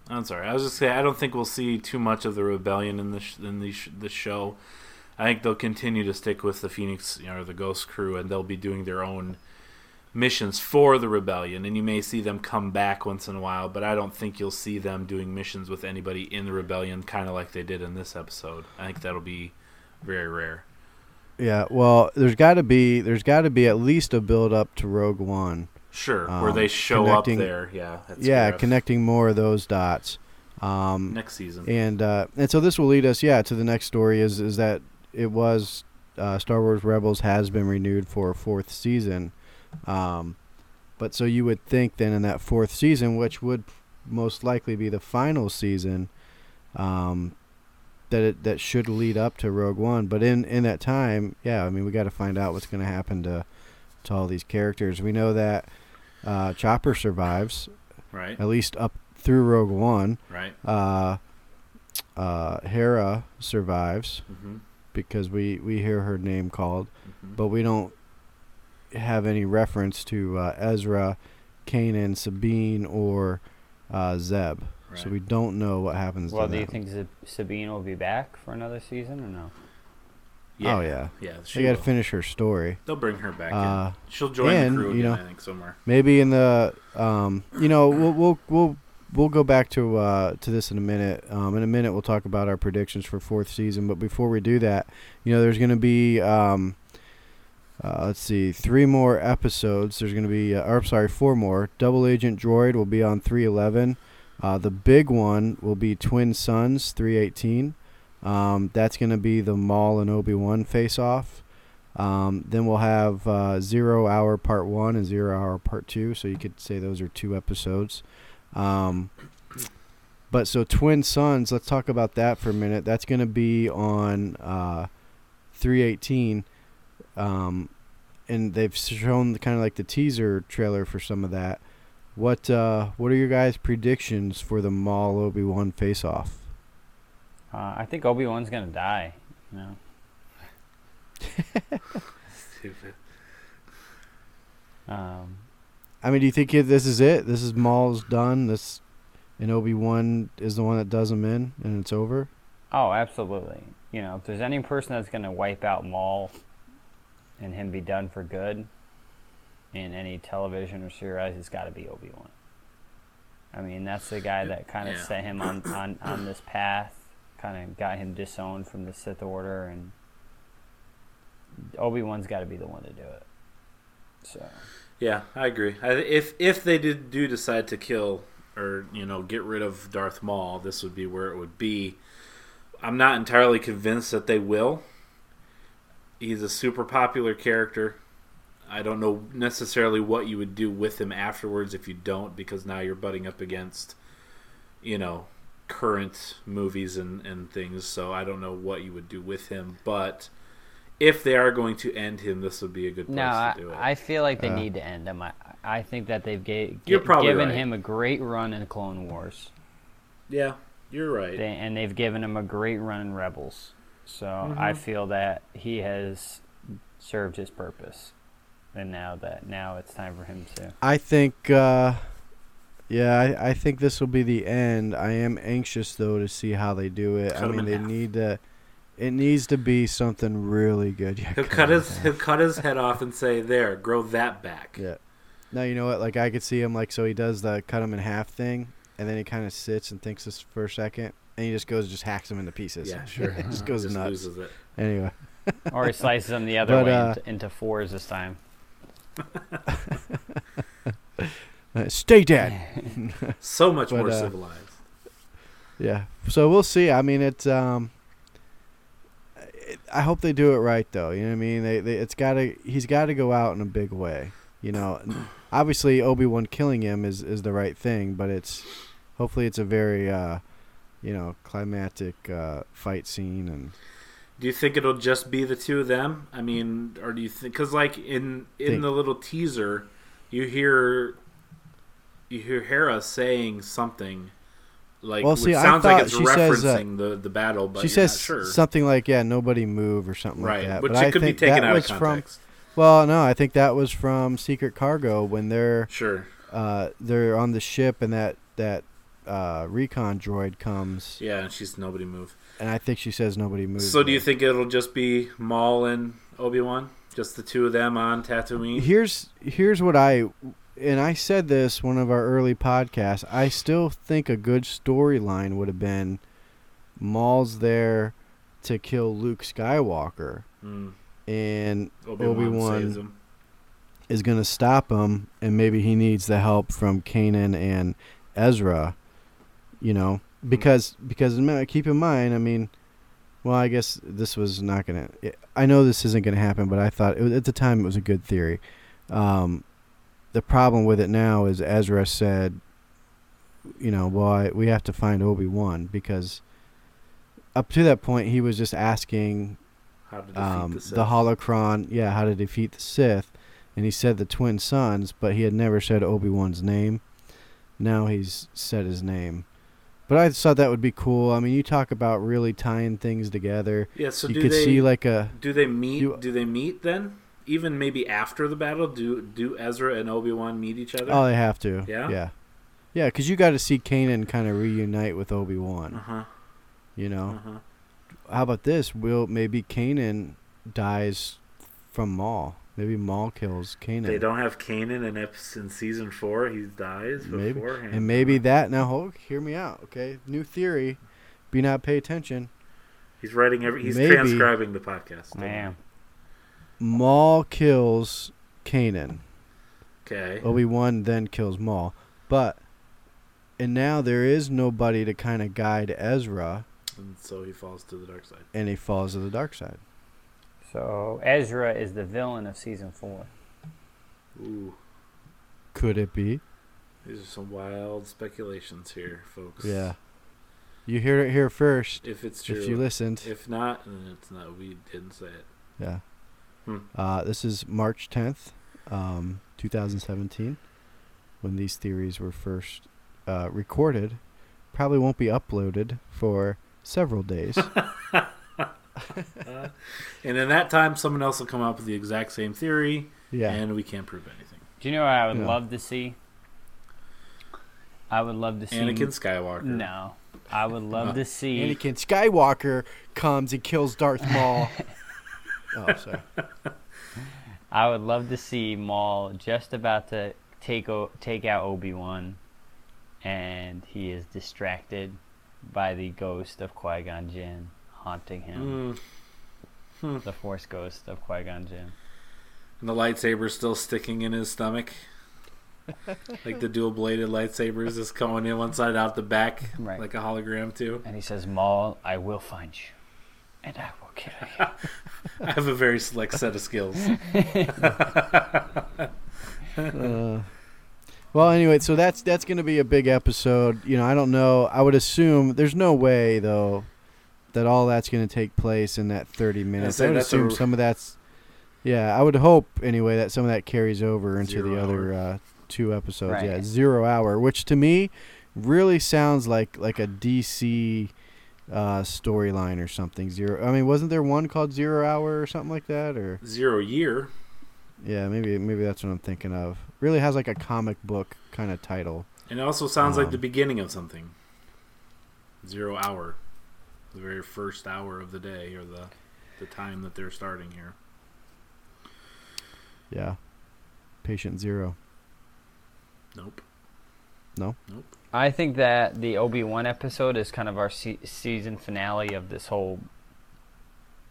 I'm sorry. I was just saying. I don't think we'll see too much of the rebellion in this in the the show. I think they'll continue to stick with the Phoenix, you know, or the Ghost Crew, and they'll be doing their own missions for the rebellion, and you may see them come back once in a while, but I don't think you'll see them doing missions with anybody in the rebellion, kind of like they did in this episode. I think that'll be very rare. Yeah, well, there's got to be there's got to be at least a build up to Rogue One. Sure, um, where they show up there. Yeah, that's yeah, rough. Connecting more of those dots. Um, next season, and uh, and so this will lead us, yeah, to the next story is is that it was uh, Star Wars Rebels has been renewed for a fourth season. Um, but so you would think then in that fourth season, which would most likely be the final season, um, that it, that should lead up to Rogue One. But in, in that time, yeah, I mean, we got to find out what's going to happen to to all these characters. We know that uh, Chopper survives, right? At least up through Rogue One, right? Uh, uh, Hera survives mm-hmm. because we we hear her name called, mm-hmm. but we don't have any reference to uh, Ezra, Kanan, Sabine, or uh, Zeb. Right. So we don't know what happens well, to them. Well, do you think Z- Sabine will be back for another season or no? Yeah. Oh, yeah. Yeah, she got to finish her story. They'll bring her back uh, in. She'll join and, the crew again, you know, I think, somewhere. Maybe in the, um, you know, we'll we'll we'll, we'll go back to uh, to this in a minute. Um, in a minute, we'll talk about our predictions for fourth season. But before we do that, you know, there's going to be... Um, Uh, let's see, three more episodes. There's going to be, uh, or I'm sorry, four more. Double Agent Droid will be on three eleven. Uh, the big one will be Twin Sons, three eighteen. Um, that's going to be the Maul and Obi-Wan face-off. Um, then we'll have uh, Zero Hour Part one and Zero Hour Part two. So you could say those are two episodes. Um, but so Twin Sons, let's talk about that for a minute. That's going to be on uh, three eighteen. Um, and they've shown the, kind of like the teaser trailer for some of that. What uh, what are your guys' predictions for the Maul Obi-Wan face-off? Uh, I think Obi-Wan's gonna die. You know. Stupid. Um, I mean, do you think this is it? This is Maul's done. This and Obi-Wan is the one that does him in, and it's over. Oh, absolutely. You know, if there's any person that's gonna wipe out Maul and him be done for good in any television or series, it's got to be Obi-Wan. I mean, that's the guy that kind of yeah. set him on, on, on this path, kind of got him disowned from the Sith Order, and Obi-Wan's got to be the one to do it. So. Yeah, I agree. I, if if they did do decide to kill or, you know, get rid of Darth Maul, this would be where it would be. I'm not entirely convinced that they will. He's a super popular character. I don't know necessarily what you would do with him afterwards if you don't, because now you're butting up against, you know, current movies and, and things, so I don't know what you would do with him. But if they are going to end him, this would be a good place no, I, to do it. I feel like they uh, need to end him. I, I think that they've ga- g- given right. him a great run in Clone Wars. Yeah, you're right. They, and they've given him a great run in Rebels. So mm-hmm. I feel that he has served his purpose. And now that now it's time for him to. I think, uh, yeah, I, I think this will be the end. I am anxious though to see how they do it. Cut I mean, they half. need to. It needs to be something really good. Yeah, he'll cut his half. he'll cut his head off and say, "There, grow that back." Yeah. No, you know what? Like I could see him like so he does the cut him in half thing, and then he kind of sits and thinks this for a second, and he just goes and just hacks him into pieces. Yeah, sure. He just goes just nuts. Loses it. Anyway. Or he slices him the other but, way uh, into, into fours this time. uh, stay dead. So much but, more uh, civilized. Yeah. So we'll see. I mean, it's. Um, it, I hope they do it right, though. You know what I mean? They, they it's got to. He's got to go out in a big way. You know, obviously Obi-Wan killing him is, is the right thing, but it's hopefully it's a very, uh, you know, climactic uh, fight scene and. Do you think it'll just be the two of them? I mean, or do you think? Because like in in think. the little teaser, you hear you hear Hera saying something like, well, see, it sounds I like it's referencing says, uh, the, the battle, but she you're says not sure. something like, "Yeah, nobody move" or something right. like that. Which but it I could think be taken that out was of context. From, well, no, I think that was from Secret Cargo when they're sure uh, they're on the ship and that that uh, recon droid comes. Yeah, and she's nobody move. And I think she says nobody moves. So do you think it'll just be Maul and Obi-Wan? Just the two of them on Tatooine? Here's here's what I... And I said this one of our early podcasts. I still think a good storyline would have been Maul's there to kill Luke Skywalker. Mm. And Obi-Wan, Obi-Wan saves him. Is going to stop him. And maybe he needs the help from Kanan and Ezra. You know? Because, because keep in mind, I mean, well, I guess this was not going to... I know this isn't going to happen, but I thought, it was, at the time, it was a good theory. Um, the problem with it now is Ezra said, you know, well, I, we have to find Obi-Wan, because up to that point, he was just asking how to defeat um, the, the Holocron, yeah, how to defeat the Sith, and he said the twin sons, but he had never said Obi-Wan's name. Now he's said his name. But I thought that would be cool. I mean, you talk about really tying things together. Yeah, so you do could they, see like a do they meet? You, do they meet then? Even maybe after the battle, do do Ezra and Obi-Wan meet each other? Oh, they have to. Yeah, yeah, yeah. Because you got to see Kanan kind of reunite with Obi-Wan. Uh huh. You know, uh-huh. How about this? Will maybe Kanan dies from Maul? Maybe Maul kills Kanan. They don't have Kanan in, episode, in season four. He dies maybe. beforehand. And maybe that. Now, hold, hear me out, okay? New theory. Be not pay attention. He's writing every. He's maybe transcribing the podcast. Man. Maul kills Kanan. Okay. Obi-Wan then kills Maul. But, and now there is nobody to kind of guide Ezra. And so he falls to the dark side. And he falls to the dark side. So Ezra is the villain of season four. Ooh, could it be? These are some wild speculations here, folks. Yeah, you heard it here first. If it's true, if you listened. If not, then it's not. We didn't say it. Yeah. Hmm. Uh, this is March tenth, um, two thousand seventeen, when these theories were first uh, recorded. Probably won't be uploaded for several days. uh, and in that time, someone else will come up with the exact same theory, yeah. and we can't prove anything. Do you know what I would yeah. love to see? I would love to see Anakin Skywalker. No, I would love uh, to see Anakin Skywalker comes and kills Darth Maul. Oh, sorry. I would love to see Maul just about to take o- take out Obi-Wan, and he is distracted by the ghost of Qui-Gon Jinn. Haunting him. Mm. Hmm. The Force ghost of Qui-Gon Jinn. And the lightsaber's still sticking in his stomach. Like the dual-bladed lightsabers is coming in one side out the back. Right. Like a hologram, too. And he says, Maul, I will find you. And I will kill you. I have a very select set of skills. uh, well, anyway, so that's, that's going to be a big episode. You know, I don't know. I would assume there's no way, though, that all that's going to take place in that thirty minutes. I would assume a... some of that's... Yeah, I would hope, anyway, that some of that carries over into zero the other uh, two episodes. Right. Yeah, Zero Hour, which to me really sounds like, like a D C uh, storyline or something. Zero. I mean, wasn't there one called Zero Hour or something like that? Or Zero Year. Yeah, maybe maybe that's what I'm thinking of. Really has like a comic book kind of title. And it also sounds um, like the beginning of something. Zero hour. The very first hour of the day, or the, the time that they're starting here. Yeah. Patient Zero. Nope. No? Nope. I think that the Obi-Wan episode is kind of our se- season finale of this whole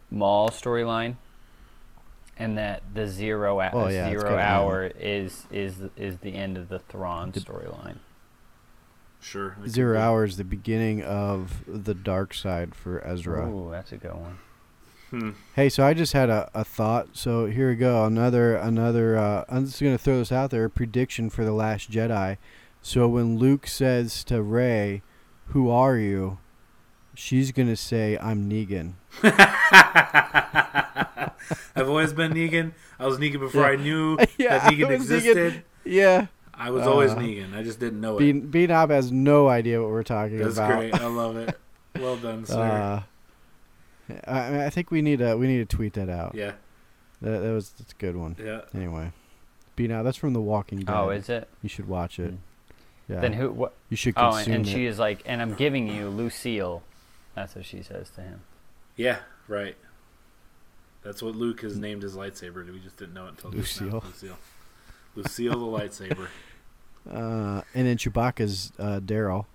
Maul storyline. And that the zero at oh, yeah, zero hour is, is is the end of the Thrawn storyline. Sure. Zero hour is the beginning of the dark side for Ezra. Ooh, that's a good one. Hmm. Hey, so I just had a, a thought. So here we go. Another another. Uh, I'm just gonna throw this out there. A prediction for The Last Jedi. So when Luke says to Rey, "Who are you?" she's gonna say, "I'm Negan." I've always been Negan. I was Negan before yeah. I knew yeah, that Negan existed. Negan. Yeah. I was uh, always Negan. I just didn't know B- it. B-Nob has no idea what we're talking That's about. That's great. I love it. Well done, sir. Uh, I, I think we need to we need to tweet that out. Yeah. That, that was that's a good one. Yeah. Anyway. B-Nob, that's from The Walking Dead. Oh, is it? You should watch it. Mm-hmm. Yeah. Then who what you should consume it. Oh, and, and it. She is like, "And I'm giving you Lucille." That's what she says to him. Yeah, right. That's what Luke has named his lightsaber. We just didn't know it until Lucille. Lucille. Lucille the lightsaber. Uh, and then Chewbacca's uh, Daryl.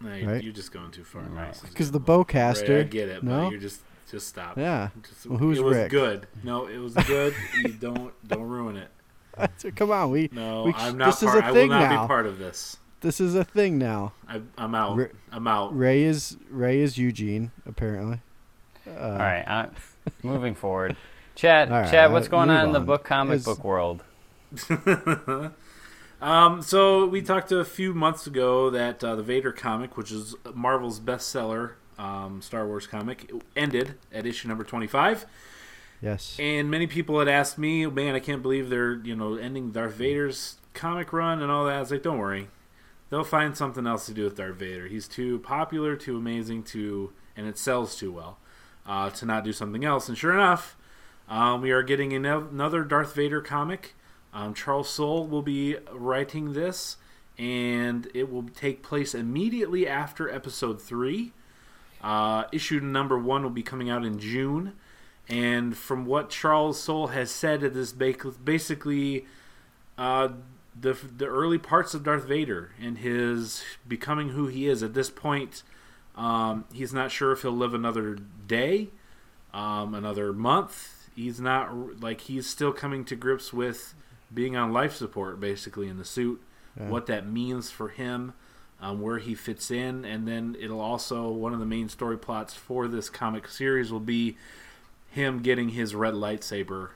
No, you're, right? you're just going too far. Because right. the bowcaster. Right, I get it, no? but you're just, just stop. Yeah. Just, well, who's it was Rick? good. No, it was good. you don't don't ruin it. Come on. we. No, we, I'm not this part. Is a I thing will not now. be part of this. This is a thing now. I, I'm out. Re- I'm out. Rey is, Rey is Eugene, apparently. Uh, All right. I... Moving forward, Chad. Right, Chad, what's going on in the book comic it's... book world? um, so we talked a few months ago that uh, the Vader comic, which is Marvel's bestseller um, Star Wars comic, ended at issue number twenty-five. Yes. And many people had asked me, "Man, I can't believe they're you know ending Darth Vader's comic run and all that." I was like, "Don't worry, they'll find something else to do with Darth Vader. He's too popular, too amazing, too, and it sells too well." Uh, to not do something else. And sure enough, um, we are getting another Darth Vader comic. Um, Charles Soule will be writing this, and it will take place immediately after episode three. Uh, issue number one will be coming out in June. And from what Charles Soule has said, it is basically uh, the, the early parts of Darth Vader and his becoming who he is at this point. Um, he's not sure if he'll live another day, um, another month. He's not like he's still coming to grips with being on life support, basically in the suit, yeah. what that means for him, um, where he fits in, and then it'll also one of the main story plots for this comic series will be him getting his red lightsaber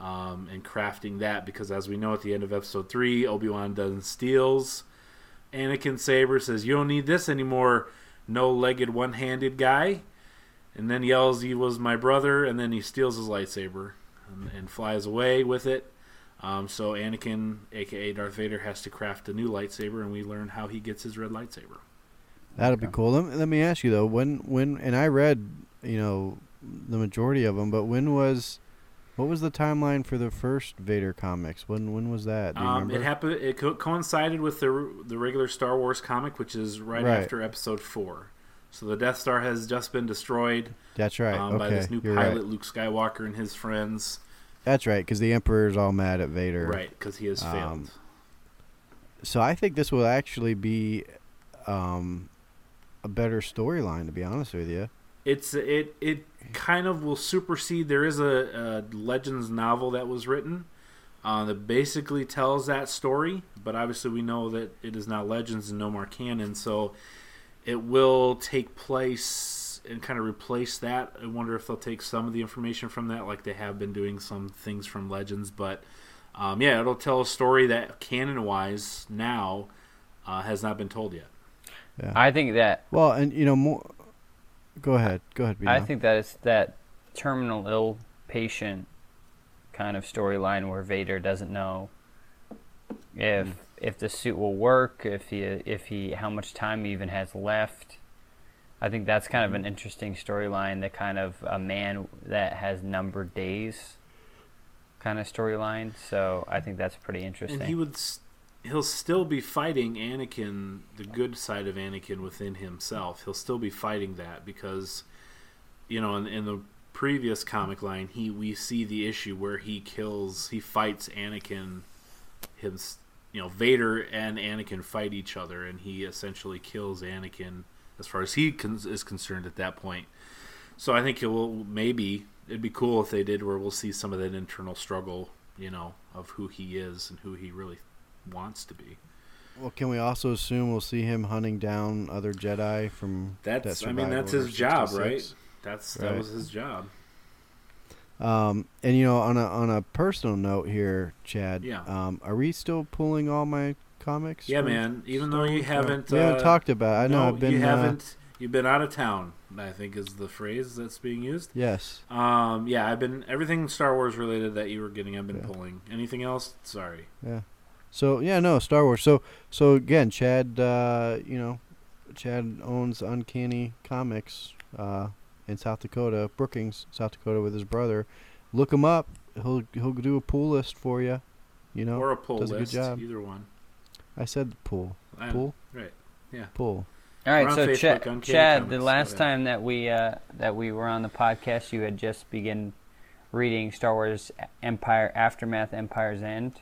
um, and crafting that because, as we know, at the end of episode three, Obi-Wan doesn't steals Anakin's saber, says, "You don't need this anymore." No-legged, one-handed guy, and then yells, "He was my brother," and then he steals his lightsaber and, and flies away with it. Um, so Anakin, a k a. Darth Vader, has to craft a new lightsaber, and we learn how he gets his red lightsaber. That'll be cool. Let me, let me ask you, though, when, when, and I read, you know, the majority of them, but when was, what was the timeline for the first Vader comics? When when was that? Do you um, remember? It happened. It co- coincided with the the regular Star Wars comic, which is right, right after Episode Four. So the Death Star has just been destroyed. That's right. Um, okay. By this new You're pilot, right. Luke Skywalker, and his friends. That's right, because the Emperor's all mad at Vader. Right, because he has failed. Um, so I think this will actually be um, a better storyline, to be honest with you. It's it it kind of will supersede. There is a, a Legends novel that was written uh, that basically tells that story, but obviously we know that it is not Legends and no more canon, so it will take place and kind of replace that. I wonder if they'll take some of the information from that, like they have been doing some things from Legends, but um, yeah, it'll tell a story that canon-wise now uh, has not been told yet. Yeah. I think that... Well, and you know... more. Go ahead. Go ahead. Bino. I think that it's that terminal ill patient kind of storyline where Vader doesn't know if mm. if the suit will work, if he if he how much time he even has left. I think that's kind of an interesting storyline. The kind of a man that has numbered days kind of storyline. So I think that's pretty interesting. And he would he'll still be fighting Anakin, the good side of Anakin within himself. He'll still be fighting that because, you know, in, in the previous comic line, he we see the issue where he kills, he fights Anakin. Him, you know, Vader and Anakin fight each other, and he essentially kills Anakin as far as he con- is concerned at that point. So I think it will maybe it'd be cool if they did where we'll see some of that internal struggle, you know, of who he is and who he really wants to be. Well, can we also assume we'll see him hunting down other Jedi from that's I mean that's his job, right? That's that was his job. Um, and you know, on a on a personal note here, Chad. Yeah. Um, are we still pulling all my comics? Yeah, man. Even though you haven't, we uh, haven't talked about it. I know no, I've been. You haven't. Uh, you've been out of town, I think, is the phrase that's being used. Yes. Um. Yeah, I've been everything Star Wars related that you were getting. I've been yeah. pulling. Anything else? Sorry. Yeah. So yeah, no Star Wars. So so again, Chad. Uh, you know, Chad owns Uncanny Comics. Uh. In South Dakota, Brookings, South Dakota, with his brother. Look him up. He'll he'll do a pool list for you. You know, or a pool does list. A good job. Either one. I said the pool. I'm, pool. Right. Yeah. Pool. All right. So Facebook, Chad, Chad the last okay. time that we uh, that we were on the podcast, you had just begun reading Star Wars Empire Aftermath, Empire's End.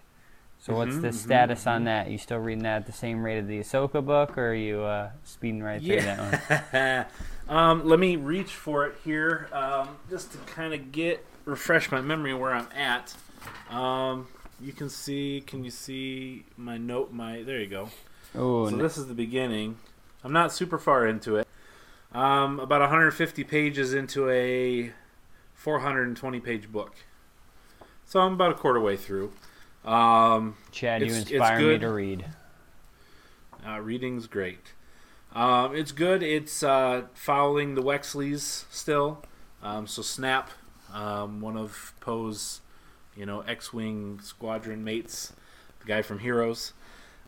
So mm-hmm, what's the mm-hmm, status mm-hmm. on that? You still reading that at the same rate of the Ahsoka book, or are you uh, speeding right through yeah. that one? Um, let me reach for it here, um, just to kind of get refresh my memory where I'm at. Um, you can see, can you see my note? My there you go. Oh, so no. This is the beginning. I'm not super far into it. Um, about one hundred fifty pages into a four hundred twenty page book, so I'm about a quarter way through. Um, Chad, you inspire me to read. Uh, reading's great. Um, it's good. It's uh, following the Wexleys still. Um, so Snap, um, one of Poe's, you know, X-wing squadron mates, the guy from Heroes,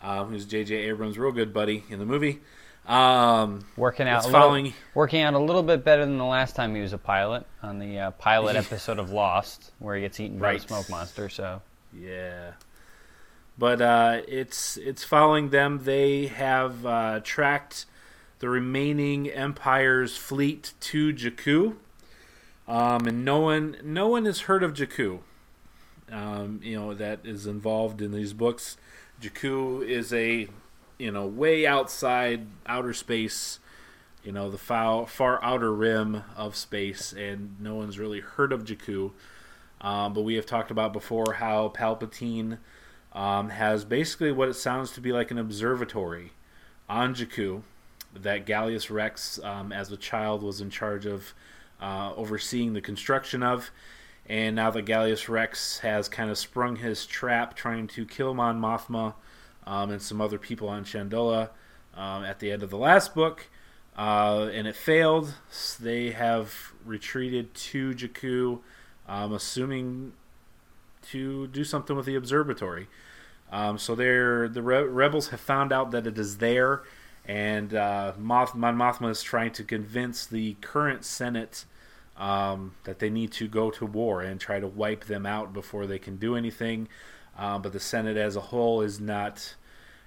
um, who's J J Abrams' real good buddy in the movie. Um, working out, it's following... little, working out a little bit better than the last time he was a pilot on the uh, pilot episode of Lost, where he gets eaten by right. a smoke monster. So yeah. But uh, it's it's following them. They have uh, tracked the remaining Empire's fleet to Jakku, um, and no one no one has heard of Jakku. Um, you know that is involved in these books. Jakku is a you know way outside outer space, you know the far, far outer rim of space, and no one's really heard of Jakku. Um, but we have talked about before how Palpatine. Um, has basically what it sounds to be like an observatory on Jakku that Gallius Rax, um, as a child, was in charge of uh, overseeing the construction of. And now that Gallius Rax has kind of sprung his trap trying to kill Mon Mothma um, and some other people on Shandola um, at the end of the last book, uh, and it failed. So they have retreated to Jakku, um, assuming to do something with the observatory. Um, so they're, the re- rebels have found out that it is there, and uh, Mon Mothma is trying to convince the current Senate um, that they need to go to war and try to wipe them out before they can do anything. Um, but the Senate as a whole is not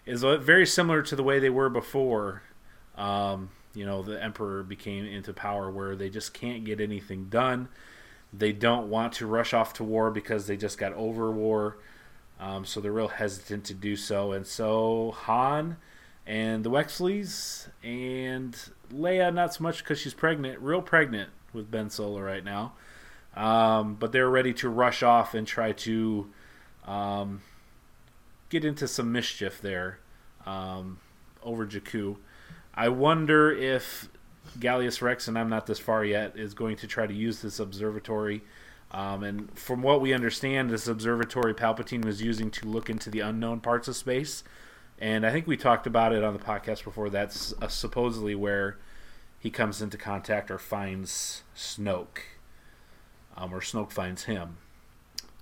is very similar to the way they were before. Um, you know, the Emperor became into power, where they just can't get anything done. They don't want to rush off to war because they just got over war. Um, so they're real hesitant to do so. And so Han and the Wexleys and Leia, not so much because she's pregnant, real pregnant with Ben Solo right now. Um, but they're ready to rush off and try to um, get into some mischief there um, over Jakku. I wonder if Gallius Rax, and I'm not this far yet, is going to try to use this observatory. Um, and from what we understand, this observatory Palpatine was using to look into the unknown parts of space. And I think we talked about it on the podcast before. That's uh, supposedly where he comes into contact or finds Snoke, um, or Snoke finds him.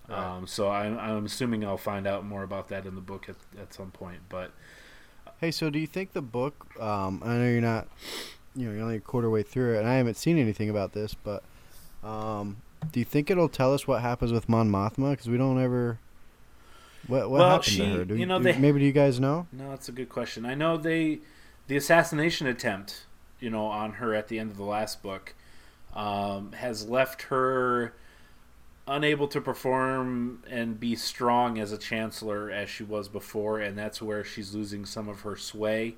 Right. Um, so I'm, I'm assuming I'll find out more about that in the book at, at some point. But hey, so do you think the book, um, I know you're not... you know, you're only a quarter way through it, and I haven't seen anything about this, but um, Do you think it'll tell us what happens with Mon Mothma? Because we don't ever. What what well, happened she, to her? Do you, you know, do, they, maybe do you guys know? No, that's a good question. I know they, the assassination attempt, you know, on her at the end of the last book, um, has left her unable to perform and be strong as a chancellor as she was before, and that's where she's losing some of her sway.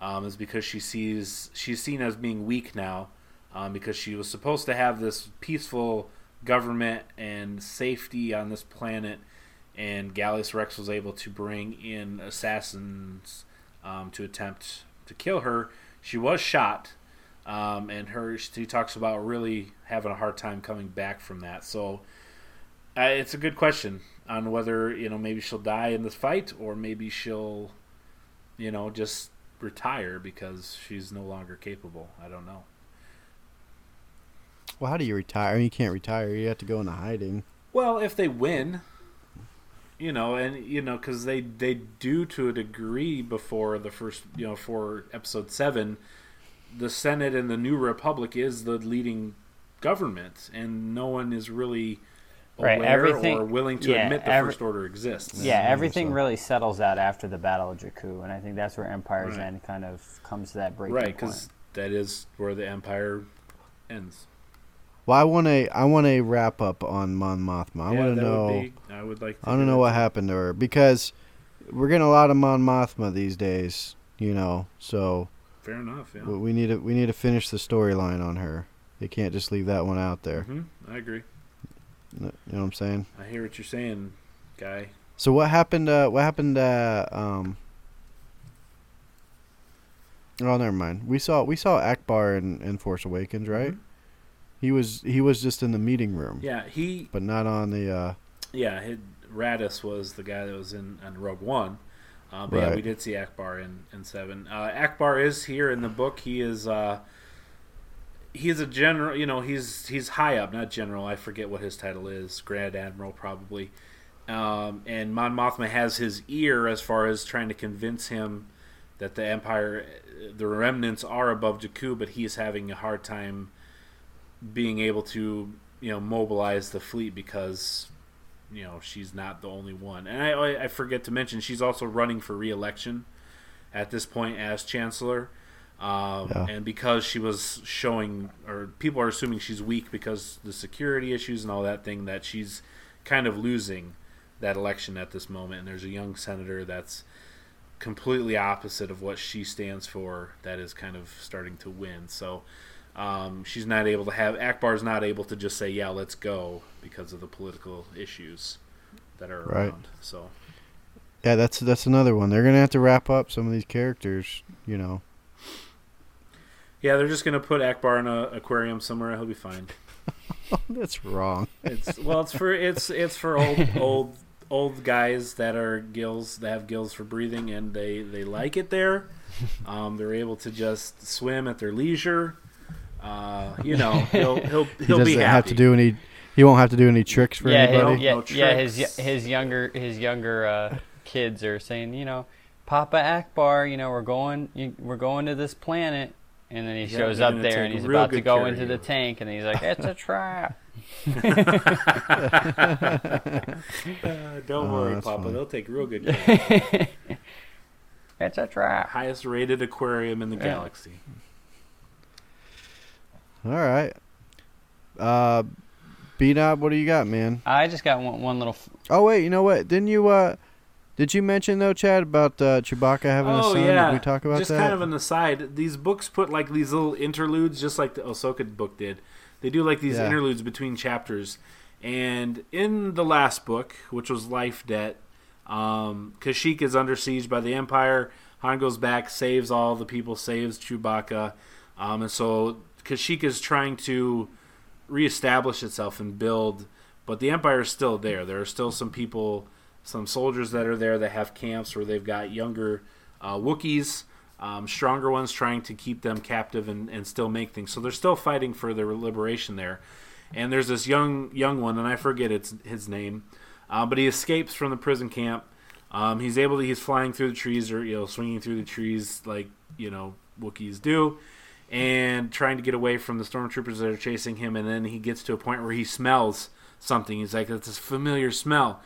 Um, is because she sees she's seen as being weak now, um, because she was supposed to have this peaceful government and safety on this planet, and Gallius Rex was able to bring in assassins um, to attempt to kill her. She was shot, um, and her she talks about really having a hard time coming back from that. So uh, it's a good question on whether, you know, maybe she'll die in this fight, or maybe she'll, you know, just retire because she's no longer capable. I don't know. Well, how do you retire? You can't retire. You have to go into hiding. Well, if they win, you know, and you know, because they they do to a degree before the first, you know, for episode seven, the Senate and the New Republic is the leading government, and no one is really aware right, everything, or willing to yeah, admit the every, First Order exists. Yeah, everything so. really settles out after the Battle of Jakku, and I think that's where Empire's right. End kind of comes to that breaking right, point. Right, because that is where the Empire ends. Well, I want to I want to wrap up on Mon Mothma. I yeah, want to know. Would be, I would like. To I don't know what happened to her, because we're getting a lot of Mon Mothma these days, you know. So fair enough. Yeah. We need to we need to finish the storyline on her. They can't just leave that one out there. Mm-hmm, I agree. You know what I'm saying? I hear what you're saying, guy. So what happened? Uh, what happened? Uh, um, oh, never mind. We saw we saw Akbar in, in Force Awakens, right? Mm-hmm. He was he was just in the meeting room. Yeah, he. But not on the. Uh, yeah, he, Raddus was the guy that was in, in Rogue One. Uh, but right. yeah, we did see Akbar in in seven. Uh, Akbar is here in the book. He is. Uh, He's a general, you know, he's he's high up, not general. I forget what his title is. Grand Admiral, probably. Um, and Mon Mothma has his ear as far as trying to convince him that the Empire, the remnants are above Jakku, but he's having a hard time being able to, you know, mobilize the fleet because, you know, she's not the only one. And I, I forget to mention, she's also running for re-election at this point as Chancellor. Um, yeah. And because she was showing, or people are assuming she's weak because the security issues and all that thing, that she's kind of losing that election at this moment. And there's a young senator that's completely opposite of what she stands for that is kind of starting to win. So um, she's not able to have, Akbar's not able to just say, yeah, let's go, because of the political issues that are right. around. So yeah, that's that's another one. They're going to have to wrap up some of these characters, you know. Yeah, they're just gonna put Akbar in an aquarium somewhere. He'll be fine. That's wrong. It's well, it's for it's it's for old old old guys that are gills that have gills for breathing, and they, they like it there. Um, they're able to just swim at their leisure. Uh, you know, he'll he'll he'll he doesn't be happy. Have to do any. He won't have to do any tricks for yeah, anybody. Yeah, no, no yeah, tricks. His his younger his younger uh, kids are saying, you know, Papa Akbar, you know, we're going we're going to this planet. And then he yeah, shows up there, and he's about to go into the tank, and he's like, "It's a trap." uh, don't oh, worry, Papa. Funny. They'll take real good care. It's a trap. Highest rated aquarium in the yeah. galaxy. All right. Uh, B-Nob, what do you got, man? I just got one, one little. F- oh wait, you know what? Didn't you? Uh, Did you mention, though, Chad, about uh, Chewbacca having oh, a son? Yeah. Did we talk about just that? Just kind of an aside. These books put, like, these little interludes, just like the Ahsoka book did. They do, like, these yeah. interludes between chapters. And in the last book, which was Life Debt, um, Kashyyyk is under siege by the Empire. Han goes back, saves all the people, saves Chewbacca. Um, and so Kashyyyk is trying to reestablish itself and build. But the Empire is still there. There are still some people... Some soldiers that are there that have camps where they've got younger uh, Wookiees, um, stronger ones trying to keep them captive and, and still make things. So they're still fighting for their liberation there. And there's this young young one, and I forget it's his name, uh, but he escapes from the prison camp. Um, he's able to he's flying through the trees or you know swinging through the trees like you know Wookiees do, and trying to get away from the stormtroopers that are chasing him, and then he gets to a point where he smells something. He's like, that's a familiar smell.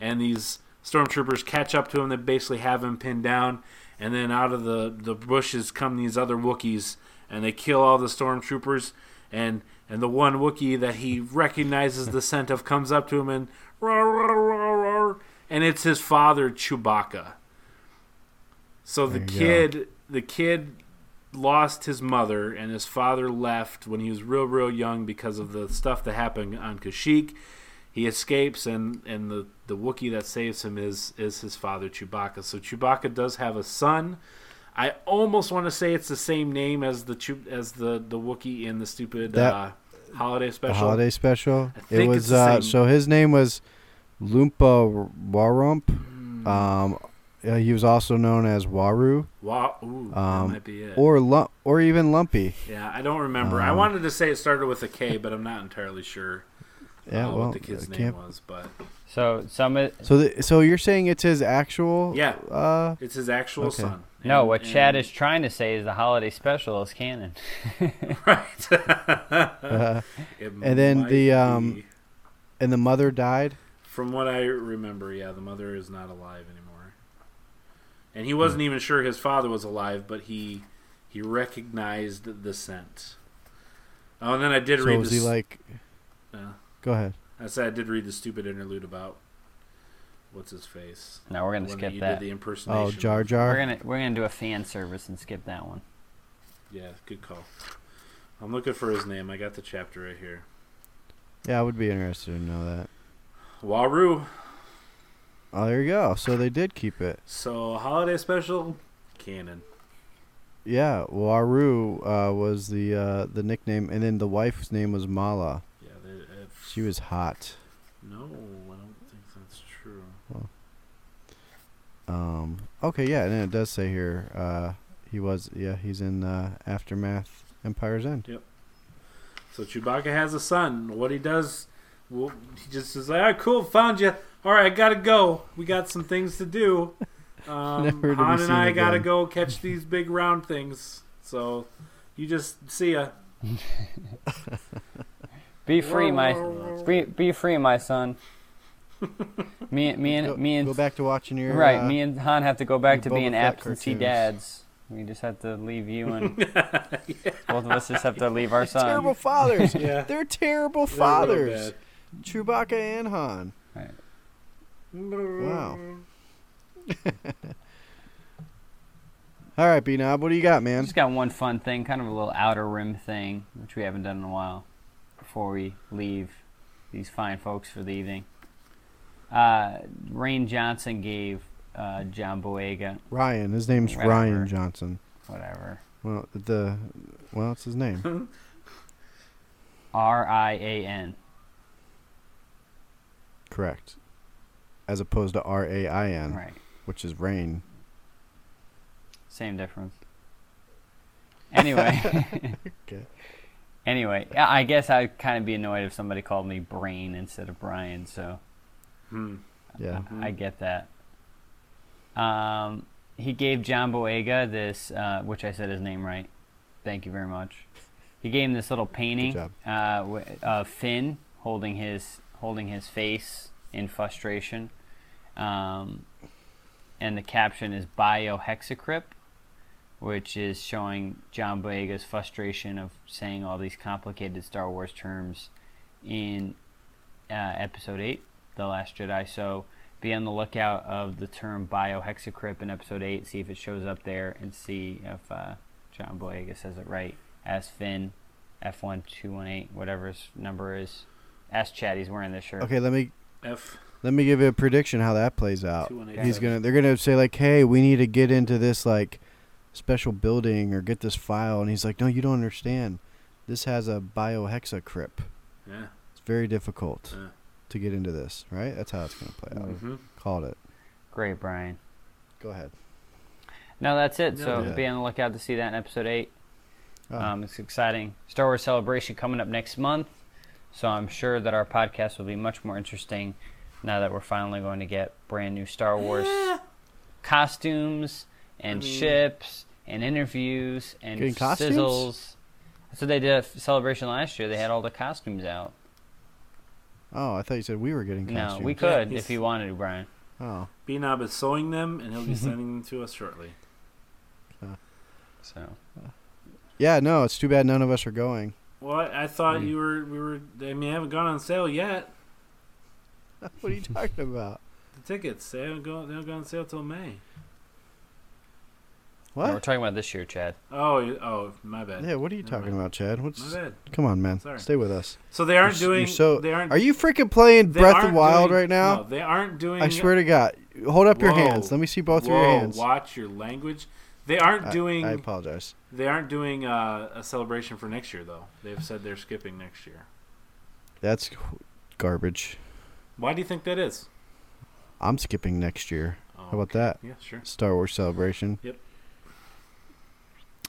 And these stormtroopers catch up to him. They basically have him pinned down. And then out of the, the bushes come these other Wookiees, and they kill all the stormtroopers. And and the one Wookiee that he recognizes the scent of comes up to him and roar, roar, roar, roar, and it's his father, Chewbacca. So the kid go. the kid lost his mother, and his father left when he was real, real young because of the stuff that happened on Kashyyyk. He escapes, and, and the, the Wookiee that saves him is, is his father, Chewbacca. So Chewbacca does have a son. I almost want to say it's the same name as the as the, the Wookiee in the stupid that, uh, holiday special. The holiday special. I think it was it's the uh, same. So his name was Loompa Warump. Mm. Um, he was also known as Waroo. Wa- Ooh, um, that might be it. Or Lump, or even Lumpy. Yeah, I don't remember. Um, I wanted to say it started with a K, but I'm not entirely sure. Yeah, well, what the kid's name was, but so some. It, so, the, so you're saying it's his actual? Yeah, uh, it's his actual okay. son. And, no, what and, Chad is trying to say is the holiday special is canon, right? uh, and then the um, be. and the mother died. From what I remember, yeah, the mother is not alive anymore, and he wasn't hmm. even sure his father was alive, but he he recognized the scent. Oh, and then I did so read. Was this, he like? Uh, Go ahead. I said I did read the stupid interlude about what's his face. No, we're gonna skip that. Did the impersonation. Oh, Jar Jar. We're gonna we're gonna do a fan service and skip that one. Yeah, good call. I'm looking for his name. I got the chapter right here. Yeah, I would be interested to know that. Waroo. Oh, there you go. So they did keep it. So holiday special, canon. Yeah, Waroo uh, was the uh, the nickname, and then the wife's name was Mala. She was hot. No, I don't think that's true. Well, um. Okay, yeah, and it does say here uh, he was, yeah, he's in uh, Aftermath Empire's End. Yep. So Chewbacca has a son. What he does, well, he just is like, all right, cool, found you. All right, I got to go. We got some things to do. Um, Han and I got to go catch these big round things. So you just see ya. Be free, my be, be free, my son. Me, me and go, me and go back to watching your right. Uh, me and Han have to go back to being absentee cartoons. dads. We just have to leave you and yeah. both of us just have to leave our son. Terrible fathers. yeah. They're terrible They're fathers. Chewbacca and Han. Right. Wow. All right, B-Nob, what do you got, man? Just got one fun thing, kind of a little Outer Rim thing, which we haven't done in a while. Before we leave these fine folks for the evening, uh, Rian Johnson gave uh, John Boyega. Ryan, his name's whatever, Rian Johnson. Whatever. Well, the well, it's his name. R I A N. Correct, as opposed to R A I N, right? Which is rain. Same difference. Anyway. okay. Anyway, I guess I'd kind of be annoyed if somebody called me Brain instead of Brian, so hmm. yeah, I, I get that. Um, he gave John Boyega this, uh, which I said his name right. Thank you very much. He gave him this little painting uh, of Finn holding his holding his face in frustration, um, and the caption is Biohexacrypt, which is showing John Boyega's frustration of saying all these complicated Star Wars terms in uh, Episode eight, The Last Jedi. So be on the lookout of the term Biohexacrypt in Episode eight, see if it shows up there, and see if uh, John Boyega says it right. Ask Finn, F one two one eight, whatever his number is. Ask Chad, he's wearing this shirt. Okay, let me... F... Let me give you a prediction how that plays out. He's gonna, They're going to say, like, hey, we need to get into this, like... special building or get this file, and he's like, no, you don't understand, this has a biohexacrypt. Yeah, it's very difficult yeah. to get into this, right? That's how it's going to play out. Mm-hmm. Called it. Great, Brian, go ahead. No, that's it. No, so yeah. be on the lookout to see that in Episode eight. oh. Um, it's exciting. Star Wars Celebration coming up next month, so I'm sure that our podcast will be much more interesting now that we're finally going to get brand new Star Wars yeah. costumes and I mean, ships and interviews and Good sizzles. Costumes? So they did a celebration last year. They had all the costumes out. Oh, I thought you said we were getting costumes. No, we could yeah, if you wanted to, Brian. Oh. B-Knob is sewing them, and he'll be sending them to us shortly. Uh, so. Uh, yeah, no, it's too bad none of us are going. Well, I, I thought mm. you were, we were, I mean, I haven't gone on sale yet. What are you talking about? The tickets, they haven't gone, they haven't gone on sale till May. What? No, we're talking about this year, Chad. Oh, oh, my bad. Yeah, what are you talking about, Chad? What's, my bad. Come on, man. Sorry. Stay with us. So they aren't you're, doing. You're so, they aren't, are you freaking playing Breath of the Wild doing, right now? No, they aren't doing. I swear to God. Hold up whoa, your hands. Let me see both whoa, of your hands. Watch your language. They aren't I, doing. I apologize. They aren't doing uh, a celebration for next year, though. They've said they're skipping next year. That's garbage. Why do you think that is? I'm skipping next year. Oh, How about okay. that? Yeah, sure. Star Wars Celebration. Yep.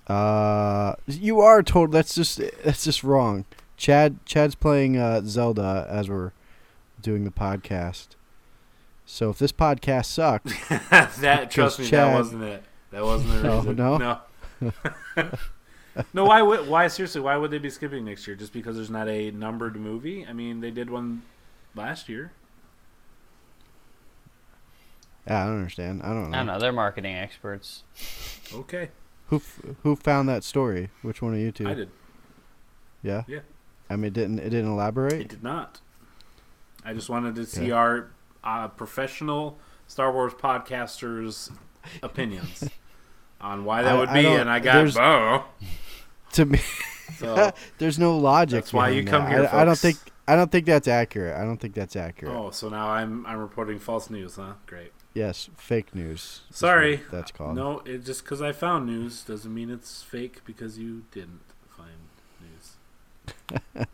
Uh, you are told. That's just that's just wrong. Chad Chad's playing uh, Zelda as we're doing the podcast. So if this podcast sucked, that trust me, Chad, that wasn't it. That wasn't the reason. Oh, no, no. no. Why would why seriously? Why would they be skipping next year? Just because there's not a numbered movie? I mean, they did one last year. Yeah, I don't understand. I don't know. I don't know. They're marketing experts. Okay. Who f- who found that story? Which one of you two? I did. Yeah. Yeah. I mean, it didn't it didn't elaborate? It did not. I just wanted to see yeah. our uh, professional Star Wars podcasters' opinions on why that I, would be, I and I got Bo. To me, so, there's no logic. That's why you come that. here. I, folks. I don't think I don't think that's accurate. I don't think that's accurate. Oh, so now I'm I'm reporting false news, huh? Great. Yes, fake news. Sorry. That's called. No, it just because I found news doesn't mean it's fake because you didn't find news.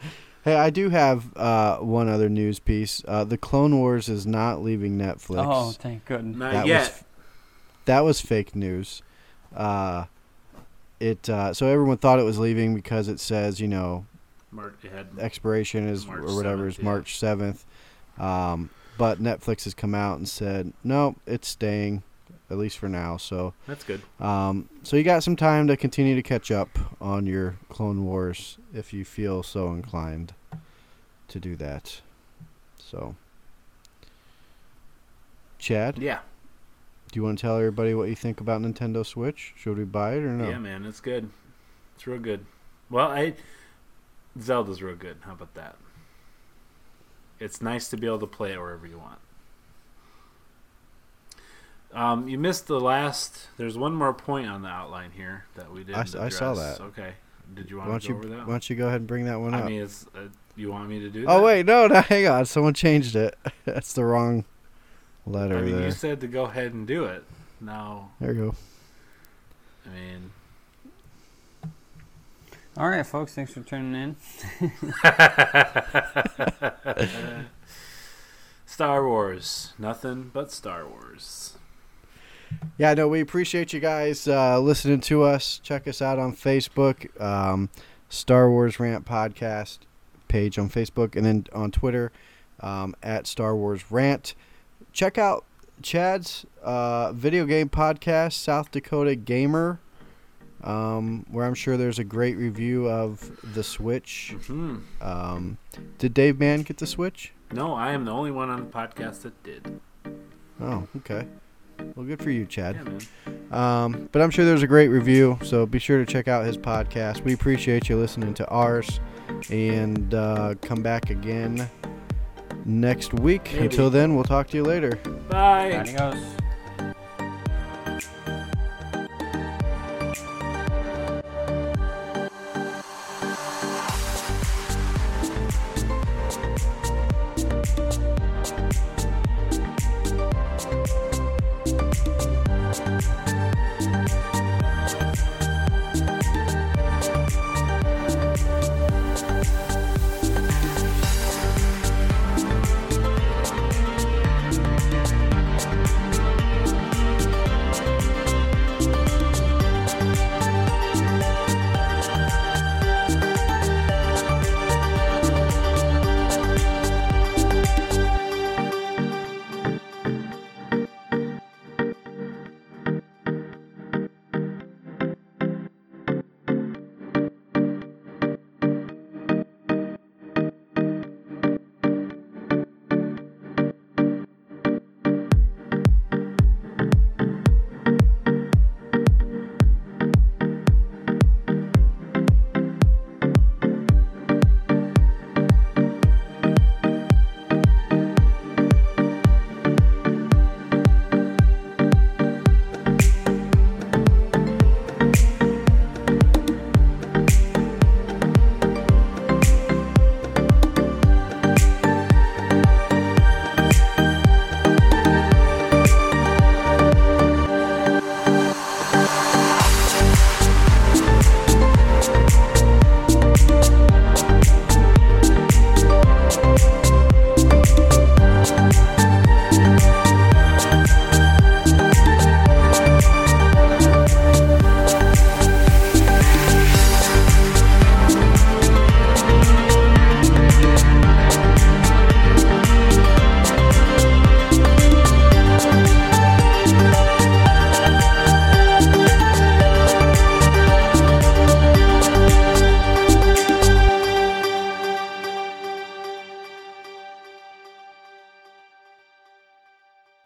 Hey, I do have uh, one other news piece. Uh, the Clone Wars is not leaving Netflix. Oh, thank goodness. Not that yet. Was, that was fake news. Uh, it uh, So everyone thought it was leaving because it says, you know, March, it had expiration is March or whatever seventh, is yeah. March seventh. Um But Netflix has come out and said, no, it's staying, at least for now. So that's good. Um, so you got some time to continue to catch up on your Clone Wars if you feel so inclined to do that. So, Chad? Yeah. Do you want to tell everybody what you think about Nintendo Switch? Should we buy it or no? Yeah, man, it's good. It's real good. Well, I Zelda's real good. How about that? It's nice to be able to play it wherever you want. Um, you missed the last... There's one more point on the outline here that we didn't I, address. I saw that. Okay. Did you want to go you, over that one? Why don't you go ahead and bring that one I up? I mean, it's, uh, you want me to do that? Oh, wait. No, no. Hang on. Someone changed it. That's the wrong letter I mean, there. You said to go ahead and do it. No. There you go. I mean... All right, folks. Thanks for tuning in. Star Wars. Nothing but Star Wars. Yeah, no, we appreciate you guys uh, listening to us. Check us out on Facebook, um, Star Wars Rant Podcast page on Facebook, and then on Twitter um, at Star Wars Rant. Check out Chad's uh, video game podcast, South Dakota Gamer. Um, where I'm sure there's a great review of the Switch. Mm-hmm. Um, did Dave Mann get the Switch? No, I am the only one on the podcast that did. Oh, okay. Well, good for you, Chad. Yeah, man. Um, but I'm sure there's a great review, so be sure to check out his podcast. We appreciate you listening to ours, and uh, come back again next week. Maybe. Until then, we'll talk to you later. Bye. Adios.